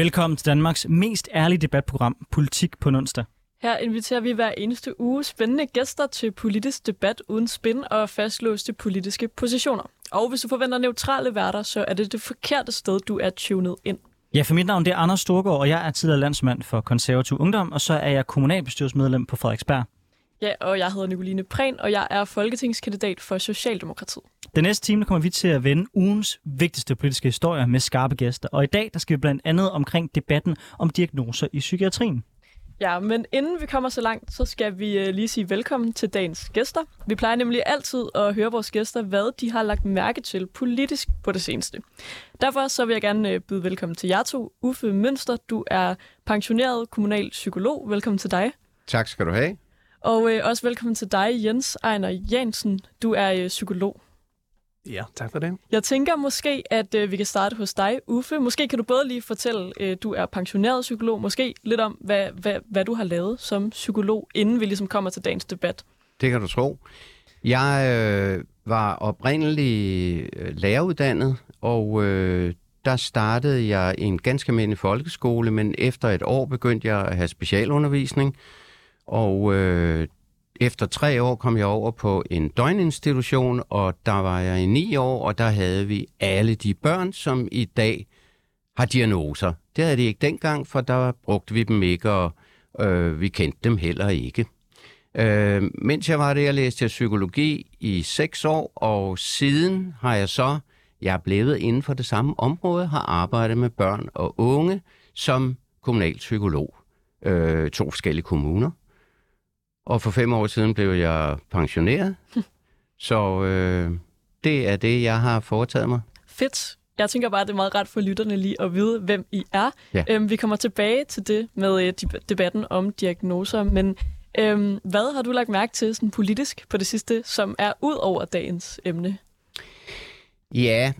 Velkommen til Danmarks mest ærlige debatprogram, Politik på en onsdag. Her inviterer vi hver eneste uge spændende gæster til politisk debat uden spin og fastlåste politiske positioner. Og hvis du forventer neutrale værter, så er det det forkerte sted, du er tunet ind. Ja, for mit navn det er Anders Storgaard, og jeg er tidligere landsmand for Konservative Ungdom, og så er jeg kommunalbestyrelsesmedlem på Frederiksberg. Ja, og jeg hedder Nicoline Prehn, og jeg er folketingskandidat for Socialdemokratiet. Den næste time kommer vi til at vende ugens vigtigste politiske historier med skarpe gæster, og i dag der skal vi blandt andet omkring debatten om diagnoser i psykiatrien. Ja, men inden vi kommer så langt, så skal vi lige sige velkommen til dagens gæster. Vi plejer nemlig altid at høre vores gæster, hvad de har lagt mærke til politisk på det seneste. Derfor så vil jeg gerne byde velkommen til jer to. Uffe Mynster, du er pensioneret kommunal psykolog. Velkommen til dig. Tak skal du have. Og også velkommen til dig, Jens Einar Jansen. Du er psykolog. Ja, tak for det. Jeg tænker måske, at vi kan starte hos dig, Uffe. Måske kan du både lige fortælle, du er pensioneret psykolog, måske lidt om, hvad du har lavet som psykolog, inden vi ligesom kommer til dagens debat. Det kan du tro. Jeg var oprindelig læreruddannet, og der startede jeg en ganske almindelig folkeskole, men efter et år begyndte jeg at have specialundervisning, og efter 3 år kom jeg over på en døgninstitution, og der var jeg i 9 år, og der havde vi alle de børn, som i dag har diagnoser. Det havde de ikke dengang, for der brugte vi dem ikke, og vi kendte dem heller ikke. Mens jeg var der, jeg læste psykologi i 6 år, og siden har jeg er blevet inden for det samme område, har arbejdet med børn og unge som kommunalpsykolog. 2 forskellige kommuner. Og for 5 år siden blev jeg pensioneret, så det er det, jeg har foretaget mig. Fedt. Jeg tænker bare, det er meget ret for lytterne lige at vide, hvem I er. Ja. Vi kommer tilbage til det med debatten om diagnoser, men hvad har du lagt mærke til sådan politisk på det sidste, som er ud over dagens emne? Ja,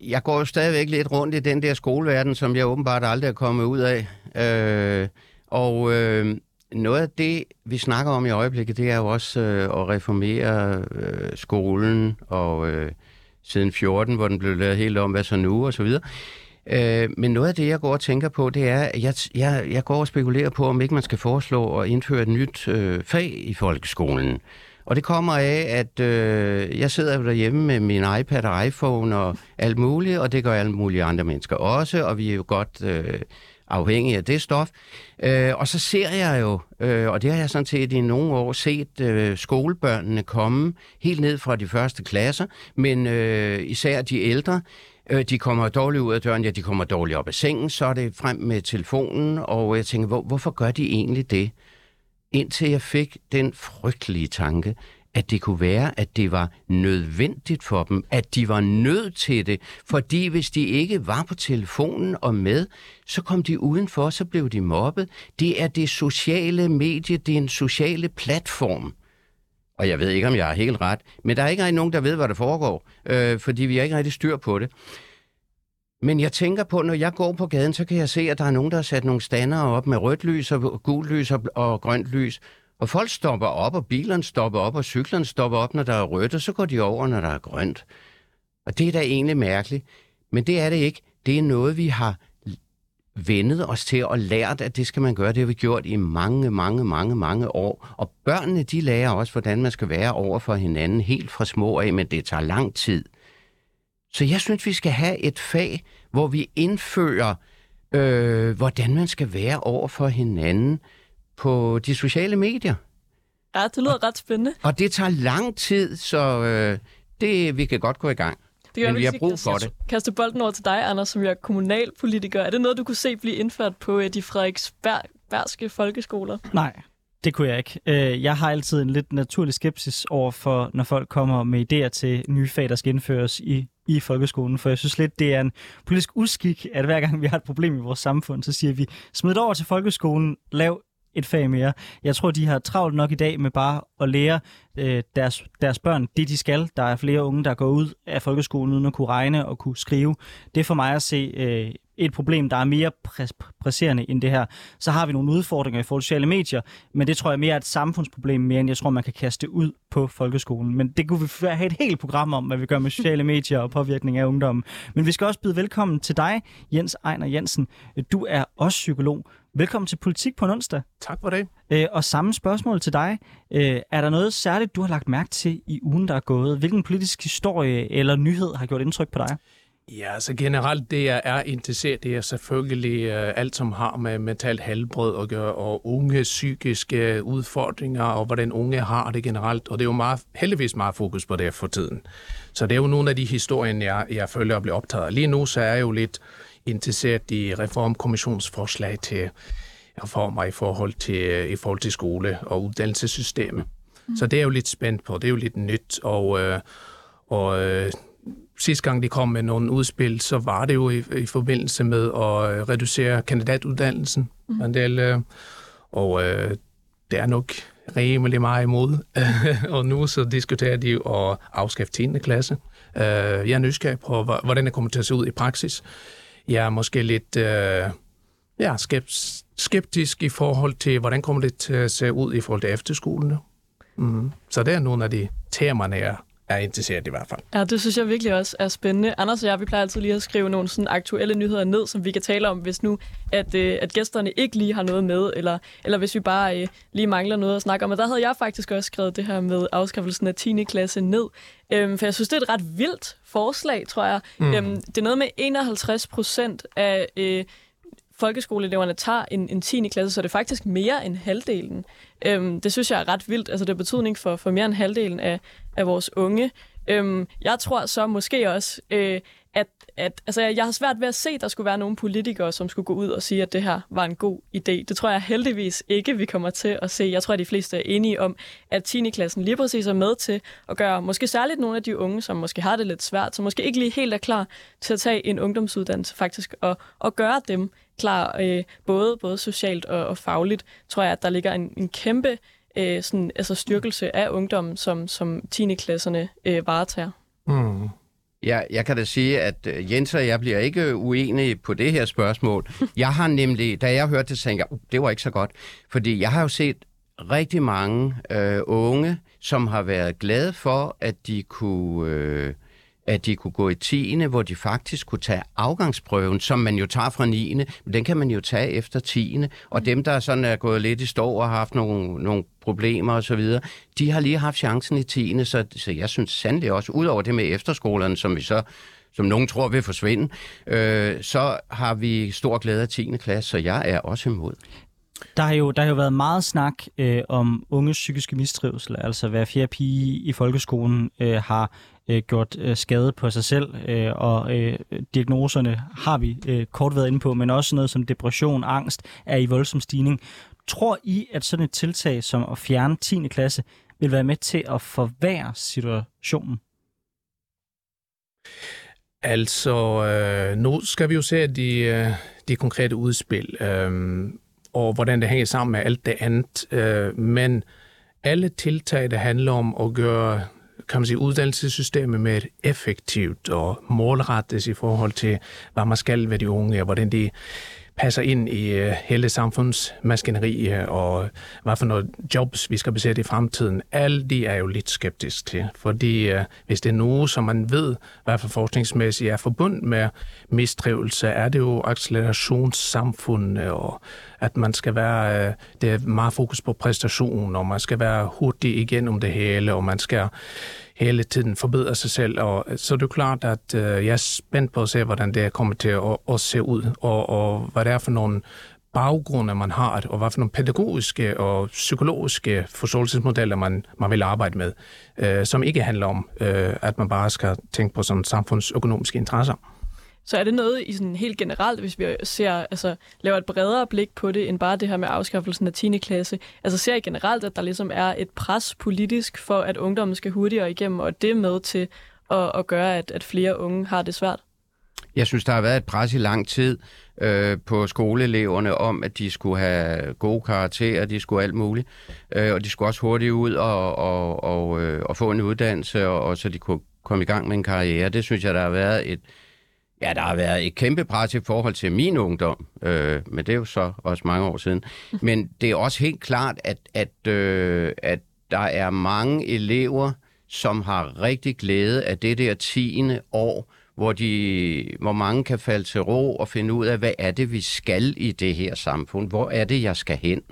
jeg går jo stadigvæk lidt rundt i den der skoleverden, som jeg åbenbart aldrig er kommet ud af, noget af det, vi snakker om i øjeblikket, det er jo også at reformere skolen, og siden 14, hvor den blev lavet helt om, hvad så nu, og så videre. Men noget af det, jeg går og tænker på, det er, at jeg går og spekulerer på, om ikke man skal foreslå at indføre et nyt fag i folkeskolen. Og det kommer af, at jeg sidder derhjemme med min iPad og iPhone og alt muligt, og det gør alle mulige andre mennesker også, og vi er jo godt afhængig af det stof. Og så ser jeg jo, og det har jeg sådan set i nogle år set, skolebørnene komme helt ned fra de første klasser, men især de ældre, de kommer dårligt ud af døren, ja, de kommer dårligt op af sengen, så er det frem med telefonen, og jeg tænker, hvorfor gør de egentlig det? Indtil jeg fik den frygtelige tanke, at det kunne være, at det var nødvendigt for dem, at de var nødt til det, fordi hvis de ikke var på telefonen og med, så kom de udenfor, så blev de mobbet. Det er det sociale medie, det er en sociale platform. Og jeg ved ikke, om jeg er helt ret, men der er ikke rigtig nogen, der ved, hvad der foregår, fordi vi har ikke rigtig styr på det. Men jeg tænker på, når jeg går på gaden, så kan jeg se, at der er nogen, der har sat nogle standere op med rødt lys og gult lys og grønt lys. Og folk stopper op, og bilerne stopper op, og cyklerne stopper op, når der er rødt, og så går de over, når der er grønt. Og det er da egentlig mærkeligt. Men det er det ikke. Det er noget, vi har vendet os til og lært, at det skal man gøre. Det har vi gjort i mange år. Og børnene, de lærer også, hvordan man skal være over for hinanden helt fra små af, men det tager lang tid. Så jeg synes, vi skal have et fag, hvor vi indfører, hvordan man skal være over for hinanden på de sociale medier. Ja, det lyder ret spændende. Og det tager lang tid, så vi kan godt gå i gang. Det gør, men vi har brug for det. Kaste bolden over til dig, Anders, som jeg er kommunalpolitiker. Er det noget, du kunne se blive indført på de Frederiksbergske folkeskoler? Nej. Det kunne jeg ikke. Jeg har altid en lidt naturlig skepsis over for, når folk kommer med idéer til nye fag, der skal indføres i folkeskolen. For jeg synes lidt, det er en politisk uskik, at hver gang vi har et problem i vores samfund, så siger vi, smid det over til folkeskolen, lav et fag mere. Jeg tror, de har travlt nok i dag med bare at lære deres børn det, de skal. Der er flere unge, der går ud af folkeskolen uden at kunne regne og kunne skrive. Det er for mig at se et problem, der er mere presserende end det her. Så har vi nogle udfordringer i forhold til sociale medier, men det tror jeg mere er et samfundsproblem, mere end jeg tror, man kan kaste ud på folkeskolen. Men det kunne vi have et helt program om, hvad vi gør med sociale medier og påvirkning af ungdommen. Men vi skal også byde velkommen til dig, Jens Einar Jansen. Du er også psykolog. Velkommen til Politik på en onsdag. Tak for det. Og samme spørgsmål til dig. Er der noget særligt, du har lagt mærke til i ugen, der er gået? Hvilken politisk historie eller nyhed har gjort indtryk på dig? Ja, så generelt det, jeg er interesseret, det er selvfølgelig alt, som har med mentalt helbred at gøre, og unge psykiske udfordringer, og hvordan unge har det generelt. Og det er jo meget, heldigvis meget fokus på det for tiden. Så det er jo nogle af de historier, jeg føler at blive optaget. Lige nu så er jeg jo lidt interesseret i reformkommissionsforslag til reformer i forhold til skole og uddannelsessystemet. Så det er jo lidt spændt på, det er jo lidt nyt, og sidste gang de kom med nogle udspil, så var det jo i forbindelse med at reducere kandidatuddannelsen en del, og det er nok rimelig meget imod. Og nu så diskuterer de jo at afskaffe 10. klasse. Jeg er nysgerrig på, hvordan det kommer til at se ud i praksis. Jeg er måske lidt skeptisk i forhold til, hvordan kommer det til at se ud i forhold til efterskolene. Så det er nogle af de temaerne, jeg er interesseret i hvert fald. Ja, det synes jeg virkelig også er spændende. Anders og jeg, vi plejer altid lige at skrive nogle sådan aktuelle nyheder ned, som vi kan tale om, hvis nu, at gæsterne ikke lige har noget med, eller hvis vi bare lige mangler noget at snakke om. Og der havde jeg faktisk også skrevet det her med afskaffelsen af 10. klasse ned, for jeg synes, det er et ret vildt forslag, tror jeg. Det er noget med 51% af folkeskoleeleverne tager en 10. klasse, så det er faktisk mere end halvdelen. Det synes jeg er ret vildt. Altså, det har betydning for mere end halvdelen af vores unge. Jeg tror så måske også, at jeg har svært ved at se, at der skulle være nogle politikere, som skulle gå ud og sige, at det her var en god idé. Det tror jeg heldigvis ikke, vi kommer til at se. Jeg tror, at de fleste er enige om, at 10. klassen lige præcis er med til at gøre måske særligt nogle af de unge, som måske har det lidt svært, som måske ikke lige helt er klar til at tage en ungdomsuddannelse faktisk, og gøre dem klar, både socialt og fagligt, tror jeg, at der ligger en kæmpe styrkelse af ungdommen, som 10. klasserne varetager. Ja, jeg kan da sige, at Jens og jeg bliver ikke uenige på det her spørgsmål. Jeg har nemlig, da jeg hørte det, tænkte jeg, det var ikke så godt. Fordi jeg har jo set rigtig mange unge, som har været glade for, at de kunne gå i 10., hvor de faktisk kunne tage afgangsprøven, som man jo tager fra 9., men den kan man jo tage efter 10. Og dem, der sådan er gået lidt i stå og har haft nogle problemer og så videre, de har lige haft chancen i 10., så jeg synes sandelig også, udover det med efterskolerne, som nogen tror vil forsvinde, så har vi stor glæde af 10. klasse, så jeg er også imod. Der har jo været meget snak om unges psykiske mistrivsel, altså hver fjerde pige i folkeskolen har gjort skade på sig selv, og diagnoserne har vi kort været inde på, men også noget som depression, angst er i voldsom stigning. Tror I, at sådan et tiltag som at fjerne 10. klasse vil være med til at forværre situationen? Altså, nu skal vi jo se de konkrete udspil, og hvordan det hænger sammen med alt det andet. Men alle tiltag, der handler om at gøre, kan man sige, uddannelsessystemet mere effektivt og målrettes i forhold til, hvad man skal ved de unge, og hvordan de passer ind i hele samfundsmaskineri, og hvad for nogle jobs vi skal besætte i fremtiden. Alle de er jo lidt skeptiske til, fordi hvis det er noget, som man ved, hvad for forskningsmæssigt er forbundet med mistrivelse, er det jo accelerationssamfund, og at man skal være, det er meget fokus på præstation, og man skal være hurtig igennem det hele, og man skal hele tiden forbedre sig selv, og så er det jo klart, at jeg er spændt på at se, hvordan det kommer til at se ud, og hvad det er for nogle baggrunde, man har, og hvad for nogle pædagogiske og psykologiske forståelsesmodeller, man vil arbejde med, som ikke handler om, at man bare skal tænke på sådan samfundsøkonomiske interesser. Så er det noget i sådan helt generelt, hvis vi ser, altså, laver et bredere blik på det, end bare det her med afskaffelsen af 10. klasse? Altså ser I generelt, at der ligesom er et pres politisk for, at ungdommen skal hurtigere igennem, og det er med til at gøre, at flere unge har det svært? Jeg synes, der har været et pres i lang tid på skoleeleverne om, at de skulle have gode karakterer, de skulle alt muligt, og de skulle også hurtigt ud og få en uddannelse, og så de kunne komme i gang med en karriere. Det synes jeg, der har været et Ja, der har været et kæmpe pres i forhold til min ungdom, men det er jo så også mange år siden. Men det er også helt klart, at der er mange elever, som har rigtig glæde af det der 10. år, hvor mange kan falde til ro og finde ud af, hvad er det, vi skal i det her samfund? Hvor er det, jeg skal hen?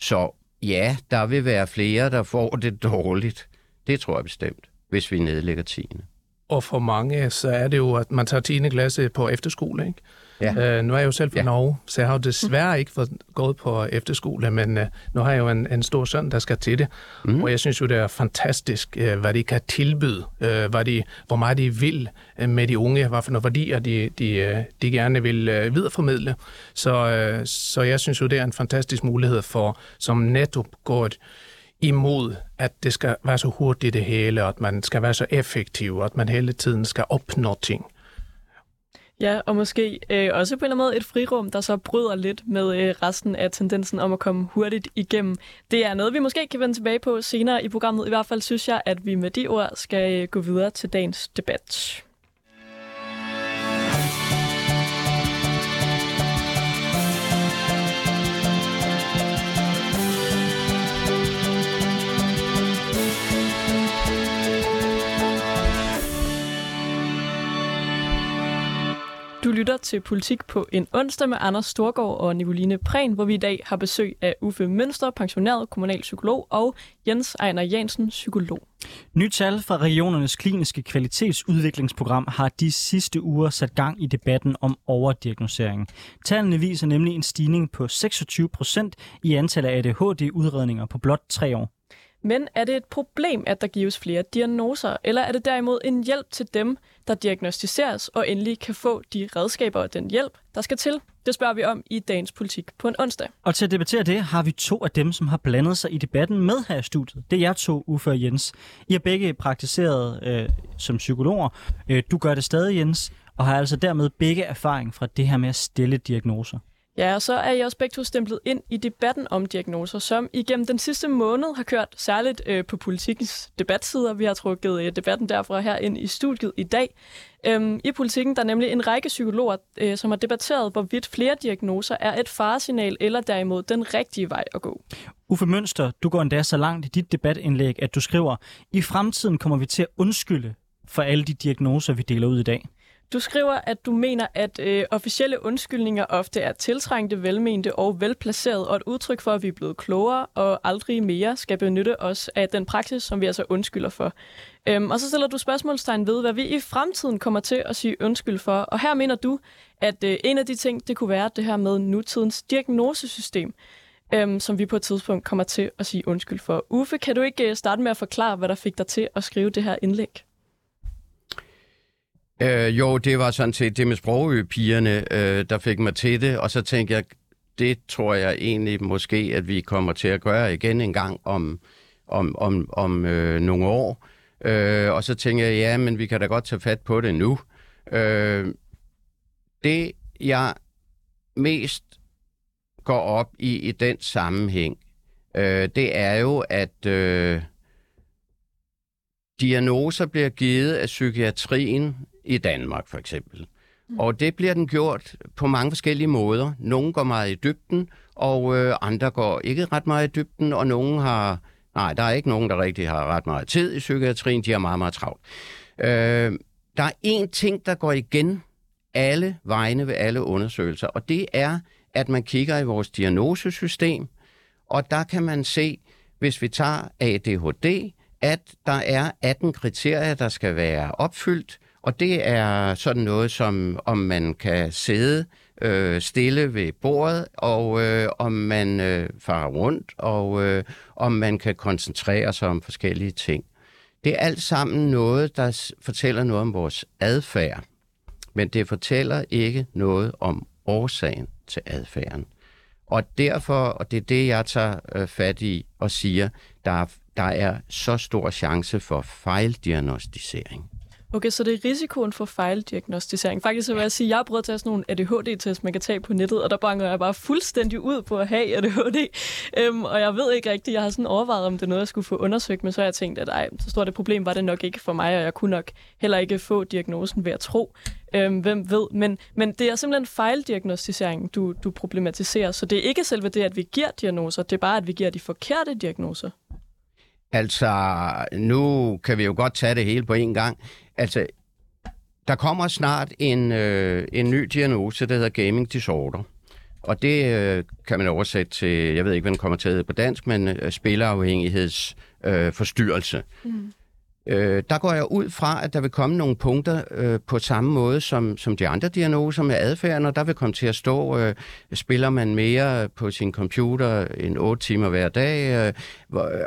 Så ja, der vil være flere, der får det dårligt. Det tror jeg bestemt, hvis vi nedlægger 10. Og for mange, så er det jo, at man tager 10. klasse på efterskole, ikke? Ja. Nu er jeg jo selv fra Norge, så jeg har jo desværre ikke gået på efterskole, men nu har jeg jo en stor søn, der skal til det. Mm. Og jeg synes jo, det er fantastisk, hvad de kan tilbyde, hvor meget de vil med de unge, hvad for nogle værdier de gerne vil videreformidle. Så jeg synes jo, det er en fantastisk mulighed for, som netop går imod, at det skal være så hurtigt det hele, og at man skal være så effektiv, og at man hele tiden skal opnå ting. Ja, og måske også på en eller anden måde et frirum, der så bryder lidt med resten af tendensen om at komme hurtigt igennem. Det er noget, vi måske kan vende tilbage på senere i programmet. I hvert fald synes jeg, at vi med de ord skal gå videre til dagens debat. Du lytter til Politik på en onsdag med Anders Storgaard og Nicoline Prehn, hvor vi i dag har besøg af Uffe Mynster, pensioneret kommunalpsykolog, og Jens Einar Jansen, psykolog. Nyt tal fra regionernes kliniske kvalitetsudviklingsprogram har de sidste uger sat gang i debatten om overdiagnosering. Tallene viser nemlig en stigning på 26% i antallet af ADHD-udredninger på blot 3 år. Men er det et problem, at der gives flere diagnoser, eller er det derimod en hjælp til dem, der diagnostiseres og endelig kan få de redskaber og den hjælp, der skal til? Det spørger vi om i dagens Politik på en onsdag. Og til at debattere det har vi 2 af dem, som har blandet sig i debatten med her i studiet. Det er jer 2, Uffe og Jens. I har begge praktiseret som psykologer. Du gør det stadig, Jens, og har altså dermed begge erfaring fra det her med at stille diagnoser. Ja, og så er I også begge to stemplet ind i debatten om diagnoser, som igennem den sidste måned har kørt særligt på Politikens debatsider. Vi har trukket debatten derfra her ind i studiet i dag. I Politikken der er nemlig en række psykologer, som har debatteret, hvorvidt flere diagnoser er et faresignal eller derimod den rigtige vej at gå. Uffe Mynster, du går endda så langt i dit debatindlæg, at du skriver, i fremtiden kommer vi til at undskylde for alle de diagnoser, vi deler ud i dag. Du skriver, at du mener, at officielle undskyldninger ofte er tiltrængte, velmente og velplaceret, og et udtryk for, at vi er blevet klogere og aldrig mere skal benytte os af den praksis, som vi altså undskylder for. Og så stiller du spørgsmålstegn ved, hvad vi i fremtiden kommer til at sige undskyld for. Og her mener du, at en af de ting, det kunne være det her med nutidens diagnosesystem, som vi på et tidspunkt kommer til at sige undskyld for. Uffe, kan du ikke starte med at forklare, hvad der fik dig til at skrive det her indlæg? Jo, det var sådan set det med sprogøpigerne, der fik mig til det, og så tænkte jeg, det tror jeg egentlig måske, at vi kommer til at gøre igen en gang om nogle år. Og så tænkte jeg, ja, men vi kan da godt tage fat på det nu. Det, jeg mest går op i den sammenhæng, det er jo, at diagnoser bliver givet af psykiatrien i Danmark, for eksempel. Og det bliver den gjort på mange forskellige måder. Nogle går meget i dybden, og andre går ikke ret meget i dybden, og nogen har... Nej, der er ikke nogen, der rigtig har ret meget tid i psykiatrien. De har meget, meget travlt. Der er én ting, der går igen alle vegne ved alle undersøgelser, og det er, at man kigger i vores diagnosesystem, og der kan man se, hvis vi tager ADHD, at der er 18 kriterier, der skal være opfyldt, og det er sådan noget som, om man kan sidde stille ved bordet, og om man farer rundt, og om man kan koncentrere sig om forskellige ting. Det er alt sammen noget, der fortæller noget om vores adfærd, men det fortæller ikke noget om årsagen til adfærden. Og derfor, og det er det, jeg tager fat i og siger, der er så stor chance for fejldiagnostisering. Okay, så det er risikoen for fejldiagnostisering. Faktisk så vil jeg sige, at jeg har prøvet at tage sådan nogle ADHD-test, man kan tage på nettet, og der banker jeg bare fuldstændig ud på at have ADHD. Og jeg ved ikke rigtigt, jeg har sådan overvejet, om det er noget, jeg skulle få undersøgt, men så har jeg tænkt, at ej, så stort et problem var det nok ikke for mig, og jeg kunne nok heller ikke få diagnosen ved at tro. Hvem ved, men det er simpelthen fejldiagnostiseringen, du problematiserer, så det er ikke selve det, at vi giver diagnoser, det er bare, at vi giver de forkerte diagnoser. Altså, nu kan vi jo godt tage det hele på en gang. Altså, der kommer snart en ny diagnose, der hedder Gaming Disorder. Og det kan man oversætte til, jeg ved ikke, hvad den kommer til at hedde på dansk, men spilafhængighedsforstyrrelse. Der går jeg ud fra, at der vil komme nogle punkter på samme måde som de andre diagnoser med adfærden, og der vil komme til at stå, spiller man mere på sin computer end 8 timer hver dag,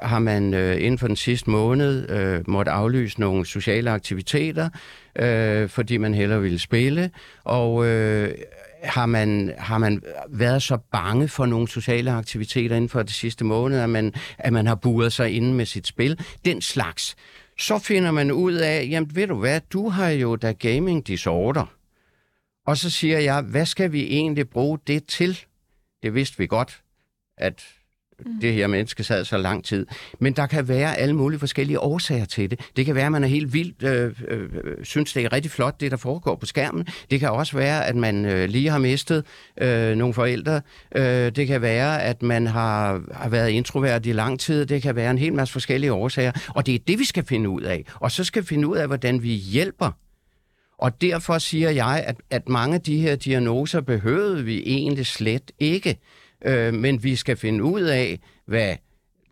har man inden for den sidste måned måtte aflyse nogle sociale aktiviteter, fordi man hellere ville spille, og har man været så bange for nogle sociale aktiviteter inden for det sidste måned, at man har buret sig inde med sit spil, den slags. Så finder man ud af, jamen ved du hvad, du har jo da gaming disorder. Og så siger jeg, hvad skal vi egentlig bruge det til? Det vidste vi godt, at det her menneske sad så lang tid. Men der kan være alle mulige forskellige årsager til det. Det kan være, at man er helt vildt, synes det er rigtig flot, det der foregår på skærmen. Det kan også være, at man lige har mistet nogle forældre. Det kan være, at man har været introvert i lang tid. Det kan være en hel masse forskellige årsager. Og det er det, vi skal finde ud af. Og så skal vi finde ud af, hvordan vi hjælper. Og derfor siger jeg, at mange af de her diagnoser behøvede vi egentlig slet ikke. Men vi skal finde ud af,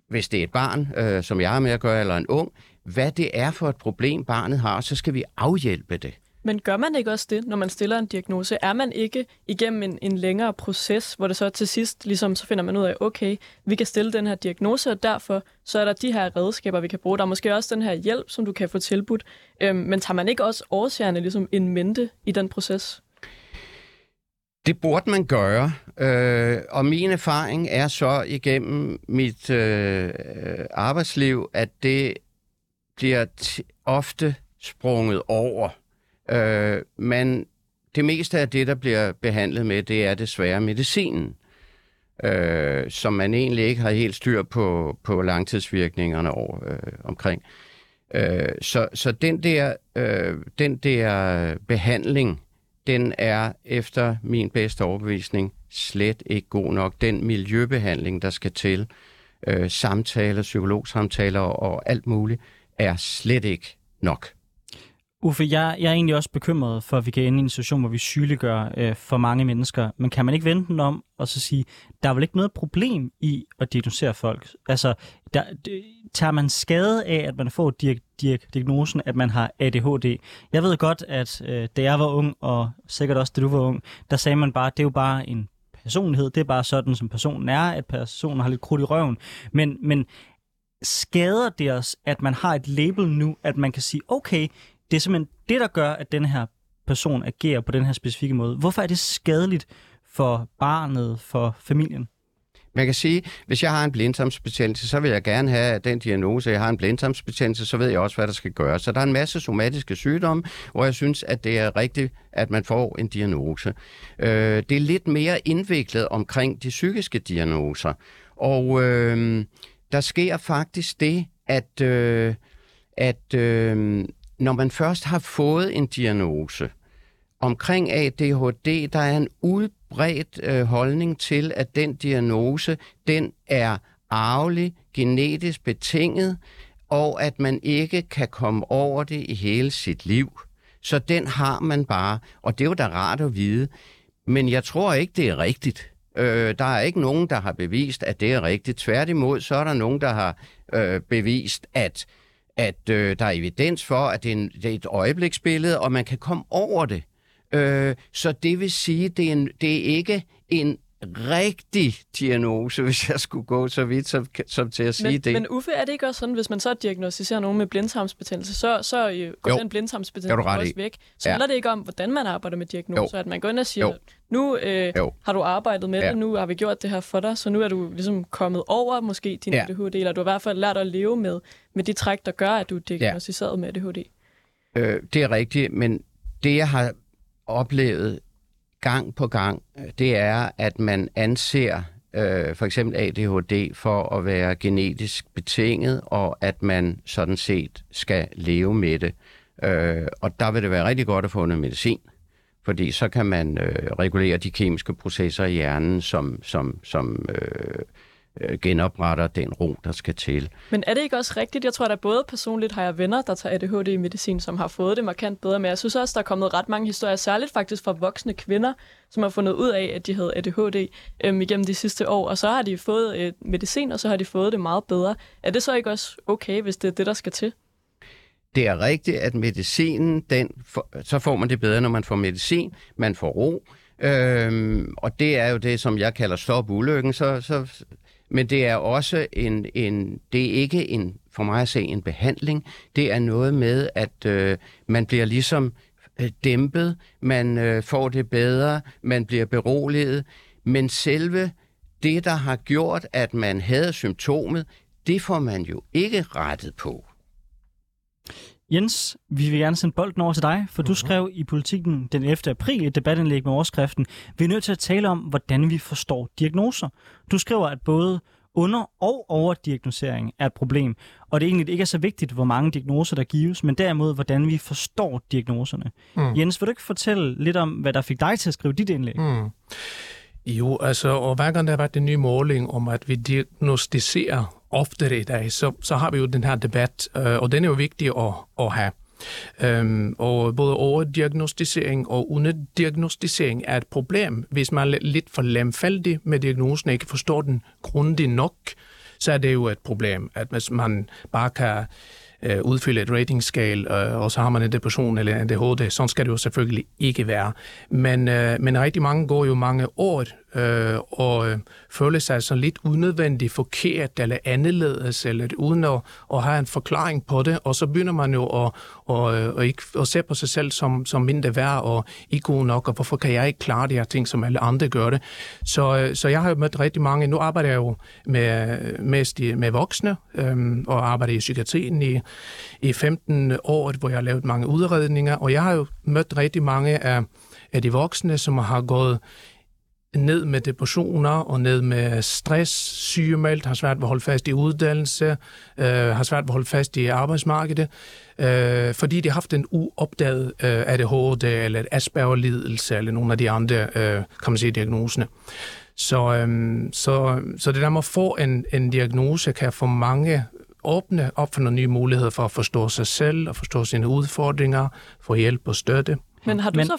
hvis det er et barn, som jeg har med at gøre, eller en ung, hvad det er for et problem, barnet har, og så skal vi afhjælpe det. Men gør man ikke også det, når man stiller en diagnose? Er man ikke igennem en længere proces, hvor det så til sidst, ligesom, så finder man ud af, okay, vi kan stille den her diagnose, og derfor så er der de her redskaber, vi kan bruge. Der er måske også den her hjælp, som du kan få tilbudt, men tager man ikke også årsagerne ligesom in mente i den proces? Det burde man gøre, og min erfaring er så igennem mit arbejdsliv, at det bliver ofte sprunget over. Men det meste af det, der bliver behandlet med, det er desværre medicinen, som man egentlig ikke har helt styr på langtidsvirkningerne omkring. Så den der behandling, den er efter min bedste overbevisning slet ikke god nok. Den miljøbehandling, der skal til, samtaler, psykologsamtaler og alt muligt, er slet ikke nok. Uffe, jeg er egentlig også bekymret for, at vi kan ende i en situation, hvor vi sygeliggør for mange mennesker. Men kan man ikke vende den om og så sige, der er vel ikke noget problem i at diagnosere folk? Altså, tager man skade af, at man får diagnosen, at man har ADHD? Jeg ved godt, at da jeg var ung, og sikkert også da du var ung, der sagde man bare, at det er jo bare en personlighed. Det er bare sådan, som personen er, at personen har lidt krudt i røven. Men skader det os, at man har et label nu, at man kan sige, okay, det er simpelthen det, der gør, at den her person agerer på den her specifikke måde. Hvorfor er det skadeligt for barnet, for familien? Man kan sige, hvis jeg har en blindtarmsbetændelse, så vil jeg gerne have den diagnose. Jeg har en blindtarmsbetændelse, så ved jeg også, hvad der skal gøres. Så der er en masse somatiske sygdomme, hvor jeg synes, at det er rigtigt, at man får en diagnose. Det er lidt mere indviklet omkring de psykiske diagnoser. Og der sker faktisk det, at når man først har fået en diagnose omkring ADHD, der er en udbredt holdning til, at den diagnose, den er arvelig, genetisk betinget, og at man ikke kan komme over det i hele sit liv. Så den har man bare, og det er jo da rart at vide. Men jeg tror ikke, det er rigtigt. Der er ikke nogen, der har bevist, at det er rigtigt. Tværtimod, så er der nogen, der har bevist, at der er evidens for, at det er et øjebliksbillede, og man kan komme over det. Så det vil sige, at det er ikke en rigtig diagnose, hvis jeg skulle gå så vidt som til at sige det. Men Uffe, er det ikke også sådan, hvis man så diagnostiserer nogen med blindtarmsbetændelse, så går den blindtarmsbetændelse også væk? Så handler det ikke om, hvordan man arbejder med diagnoser, at man går ind og siger, nu har du arbejdet med det, nu har vi gjort det her for dig, så nu er du ligesom kommet over måske din ADHD, eller du har i hvert fald lært at leve med de træk, der gør, at du er diagnostiseret med ADHD. Det er rigtigt, men det, jeg har oplevet gang på gang, det er, at man anser for eksempel ADHD for at være genetisk betinget, og at man sådan set skal leve med det. Og der vil det være rigtig godt at få noget medicin, fordi så kan man regulere de kemiske processer i hjernen, som genopretter den ro, der skal til. Men er det ikke også rigtigt? Jeg tror, at der både personligt har jeg venner, der tager ADHD-medicin, som har fået det markant bedre, men jeg synes også, der er kommet ret mange historier, særligt faktisk fra voksne kvinder, som har fundet ud af, at de havde ADHD igennem de sidste år, og så har de fået medicin, og så har de fået det meget bedre. Er det så ikke også okay, hvis det er det, der skal til? Det er rigtigt, at medicinen, så får man det bedre, når man får medicin, man får ro, og det er jo det, som jeg kalder stop ulykken, så men det er også det er ikke en, for mig at se, en behandling. Det er noget med, at man bliver ligesom dæmpet, man får det bedre, man bliver beroliget. Men selve det, der har gjort, at man havde symptomet, det får man jo ikke rettet på. Jens, vi vil gerne sende bolden over til dig, for du skrev i Politiken den 11. april et debatindlæg med overskriften: Vi er nødt til at tale om, hvordan vi forstår diagnoser. Du skriver, at både under- og overdiagnosering er et problem, og det egentlig ikke er så vigtigt, hvor mange diagnoser der gives, men derimod, hvordan vi forstår diagnoserne. Jens, vil du ikke fortælle lidt om, hvad der fik dig til at skrive dit indlæg? Jo, altså, og hver gang der har været en ny måling om, at vi diagnostiserer oftere i dag, så har vi jo den her debat, og den er jo vigtig at have. Og både overdiagnostisering og underdiagnostisering er et problem. Hvis man er lidt for lemfældig med diagnosen og ikke forstår den grundigt nok, så er det jo et problem, at hvis man bare kan udfylde et ratingskala, og så har man en depression eller en ADHD. Sådan skal det jo selvfølgelig ikke være. Men rigtig mange går jo mange år og føler sig sådan lidt unødvendigt forkert eller anderledes, eller uden at have en forklaring på det, og så begynder man jo at se på sig selv som mindre værd og ikke god nok, og hvorfor kan jeg ikke klare de her ting, som alle andre gør det. Så jeg har jo mødt rigtig mange. Nu arbejder jeg jo mest med voksne, og arbejder i psykiatrien i 15 år, hvor jeg har lavet mange udredninger, og jeg har jo mødt rigtig mange af de voksne, som har gået ned med depressioner og ned med stress, sygemeldt, har svært ved at holde fast i uddannelse, har svært ved at holde fast i arbejdsmarkedet, fordi de har haft en uopdaget ADHD eller Asperger-lidelse eller nogle af de andre kan man sige, diagnoserne. Så det der med at få en diagnose kan for mange åbne op for nogle nye muligheder for at forstå sig selv og forstå sine udfordringer, få hjælp og støtte. Men har du så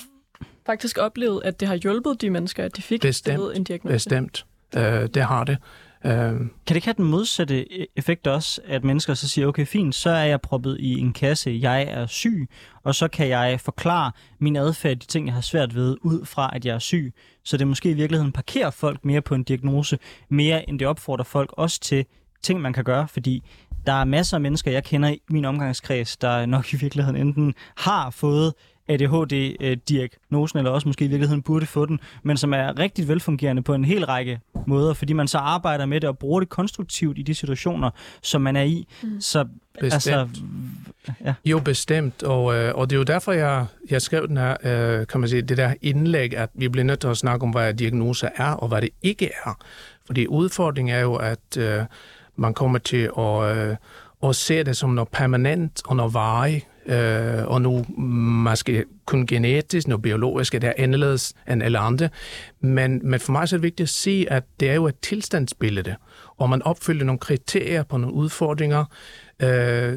faktisk oplevet, at det har hjulpet de mennesker, at de fik stillet en diagnose? Bestemt. Det har det. Kan det ikke have den modsatte effekt også, at mennesker så siger, okay, fint, så er jeg proppet i en kasse, jeg er syg, og så kan jeg forklare min adfærd, de ting, jeg har svært ved, ud fra, at jeg er syg. Så det måske i virkeligheden parkerer folk mere på en diagnose, mere end det opfordrer folk også til ting, man kan gøre, fordi der er masser af mennesker, jeg kender i min omgangskreds, der nok i virkeligheden enten har fået ADHD-diagnosen, eller også måske i virkeligheden burde få den, men som er rigtig velfungerende på en hel række måder, fordi man så arbejder med det og bruger det konstruktivt i de situationer, som man er i. Så, bestemt. Altså, ja. Jo, bestemt. Og det er jo derfor, jeg skrev den her, kan man sige, det der indlæg, at vi bliver nødt til at snakke om, hvad diagnoser er, og hvad det ikke er. Fordi udfordringen er jo, at man kommer til at se det som noget permanent og noget varigt, og nu måske kun genetisk, noget biologisk, det er anderledes end alle andre. Men for mig så er det vigtigt at sige, at det er jo et tilstandsbillede, og man opfylder nogle kriterier på nogle udfordringer,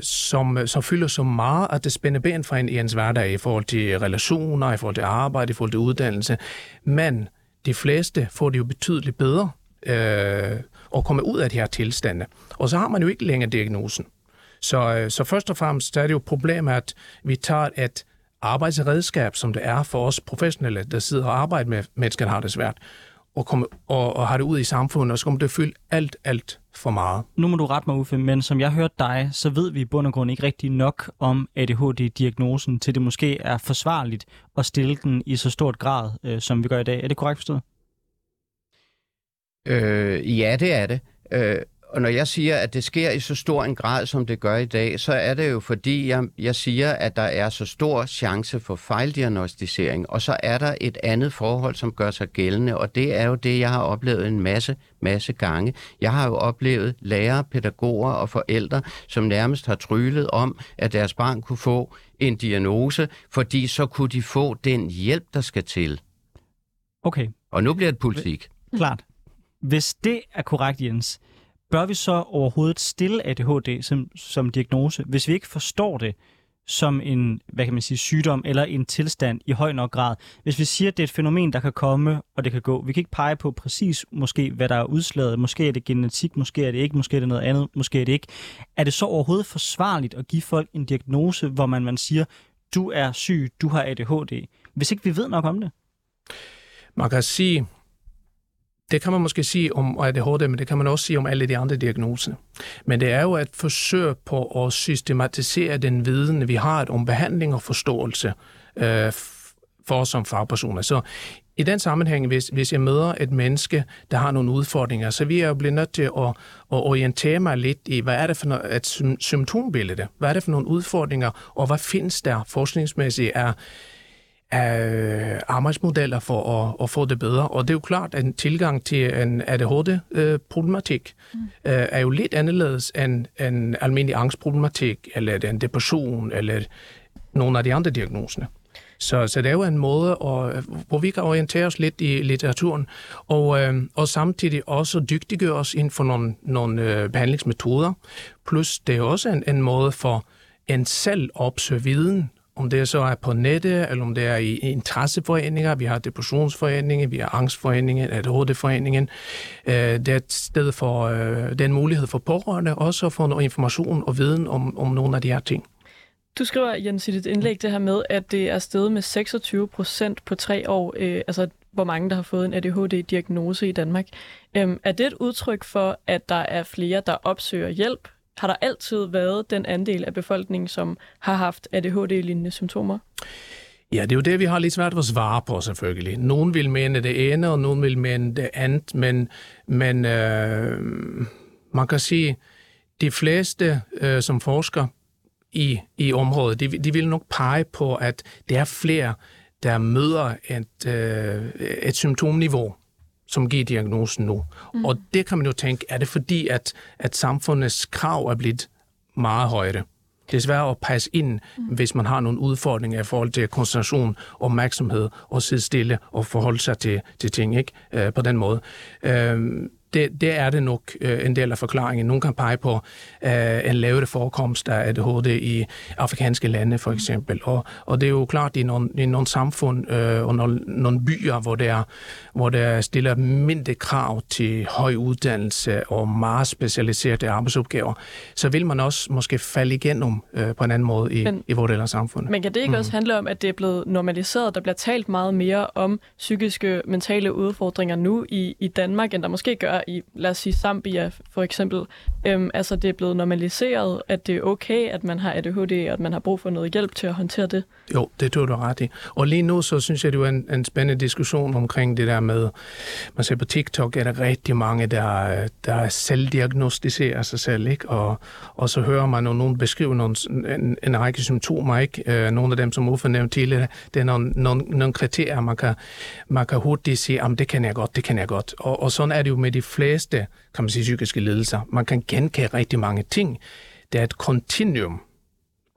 som fylder så meget, at det spænder ben for en i ens hverdag i forhold til relationer, i forhold til arbejde, i forhold til uddannelse. Men de fleste får det jo betydeligt bedre at komme ud af de her tilstande. Og så har man jo ikke længere diagnosen. Så først og fremmest er det jo et problem, at vi tager et arbejdsredskab, som det er for os professionelle, der sidder og arbejder med mennesker, der har det svært, og har det ud i samfundet, og så kommer det fylde alt for meget. Nu må du rette mig, Uffe, men som jeg hørte dig, så ved vi i bund og grund ikke rigtig nok om ADHD-diagnosen, til det måske er forsvarligt at stille den i så stort grad, som vi gør i dag. Er det korrekt forstået? Ja, det er det. Og når jeg siger, at det sker i så stor en grad, som det gør i dag, så er det jo fordi, jeg siger, at der er så stor chance for fejldiagnostisering. Og så er der et andet forhold, som gør sig gældende, og det er jo det, jeg har oplevet en masse gange. Jeg har jo oplevet lærere, pædagoger og forældre, som nærmest har tryllet om, at deres barn kunne få en diagnose, fordi så kunne de få den hjælp, der skal til. Okay. Og nu bliver det politik. Klart. Hvis det er korrekt, Jens, bør vi så overhovedet stille ADHD som diagnose, hvis vi ikke forstår det som en, hvad kan man sige, sygdom eller en tilstand i høj nok grad? Hvis vi siger, at det er et fænomen, der kan komme, og det kan gå. Vi kan ikke pege på præcis, måske, hvad der er udslaget. Måske er det genetik, måske er det ikke, måske er det noget andet, måske er det ikke. Er det så overhovedet forsvarligt at give folk en diagnose, hvor man siger, du er syg, du har ADHD, hvis ikke vi ved nok om det? Man kan sige... Det kan man måske sige om ADHD, men det kan man også sige om alle de andre diagnoser. Men det er jo et forsøg på at systematisere den viden, vi har om behandling og forståelse for os som fagpersoner. Så i den sammenhæng, hvis jeg møder et menneske, der har nogle udfordringer, så vil jeg jo blive nødt til at orientere mig lidt i, hvad er det for et symptombillede? Hvad er det for nogle udfordringer, og hvad findes der forskningsmæssigt af arbejdsmodeller for at få det bedre. Og det er jo klart, at en tilgang til en ADHD-problematik er jo lidt anderledes end en almindelig angstproblematik, eller en depression, eller nogle af de andre diagnoser. Så det er jo en måde, hvor vi kan orientere os lidt i litteraturen, og samtidig også dygtiggøre os inden for nogle behandlingsmetoder. Plus det er også en måde for en selv at opsøge viden, om det så er på nettet, eller om det er i interesseforeninger. Vi har depressionsforeninger, vi har angstforeningen, ADHD-foreningen. Det er et sted for den mulighed for pårørende også at få noget information og viden om nogle af de her ting. Du skriver, Jens, i dit indlæg det her med, at det er steget med 26% på 3 år, altså hvor mange, der har fået en ADHD-diagnose i Danmark. Er det et udtryk for, at der er flere, der opsøger hjælp? Har der altid været den andel af befolkningen, som har haft ADHD-lignende symptomer? Ja, det er jo det, vi har lidt svært at svare på, selvfølgelig. Nogen vil mene det ene, og nogen vil mene det andet, men man kan sige, de fleste, som forsker i området, de vil nok pege på, at der er flere, der møder et symptomniveau, som giver diagnosen nu. Mm. Og det kan man jo tænke, er det fordi, at samfundets krav er blevet meget højere? Det er svært at passe ind, hvis man har nogle udfordringer i forhold til koncentration, opmærksomhed og sidde stille og forholde sig til ting, ikke? På den måde. Det er det nok en del af forklaringen. Nogen kan pege på en lavere forekomst af ADHD i afrikanske lande, for eksempel. Og det er jo klart, i nogle samfund og nogle byer, hvor der stiller mindre krav til høj uddannelse og meget specialiserede arbejdsopgaver, så vil man også måske falde igennem på en anden måde i vores del af samfundet. Men kan det ikke også handle om, at det er blevet normaliseret? Der bliver talt meget mere om psykiske, mentale udfordringer nu i Danmark, end der måske gør i, lad os sige, Zambia for eksempel. Altså det er blevet normaliseret, at det er okay, at man har ADHD, og at man har brug for noget hjælp til at håndtere det. Jo, det tog du ret i. Og lige nu, så synes jeg, det er en spændende diskussion omkring det der med, man ser på TikTok, er der rigtig mange, der selvdiagnostiserer sig selv, ikke? Og så hører man, når nogen beskriver en række symptomer, ikke? Nogle af dem, som Uffe nævnte tidligere, det er nogle kriterier, man kan hurtigt sige, det kan jeg godt, det kan jeg godt. Og sådan er det jo med de fleste, kan man sige, psykiske lidelser. Man kan genkende rigtig mange ting. Det er et kontinuum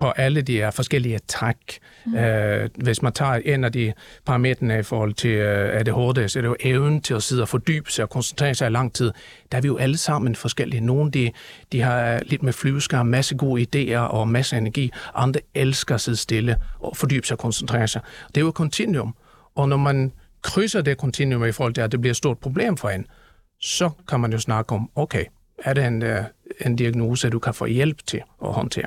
på alle de her forskellige træk. Hvis man tager en af de parametrene i forhold til ADHD, så er det jo evnen til at sidde og fordybe sig og koncentrere sig i lang tid. Der er vi jo alle sammen forskellige. Nogle de har lidt med flyveskar, masse gode idéer og masse energi. Andre elsker at sidde stille og fordybe sig og koncentrere sig. Det er jo et kontinuum. Og når man krydser det kontinuum i forhold til, at det bliver et stort problem for en, så kan man jo snakke om, okay, er det en diagnose, du kan få hjælp til at håndtere?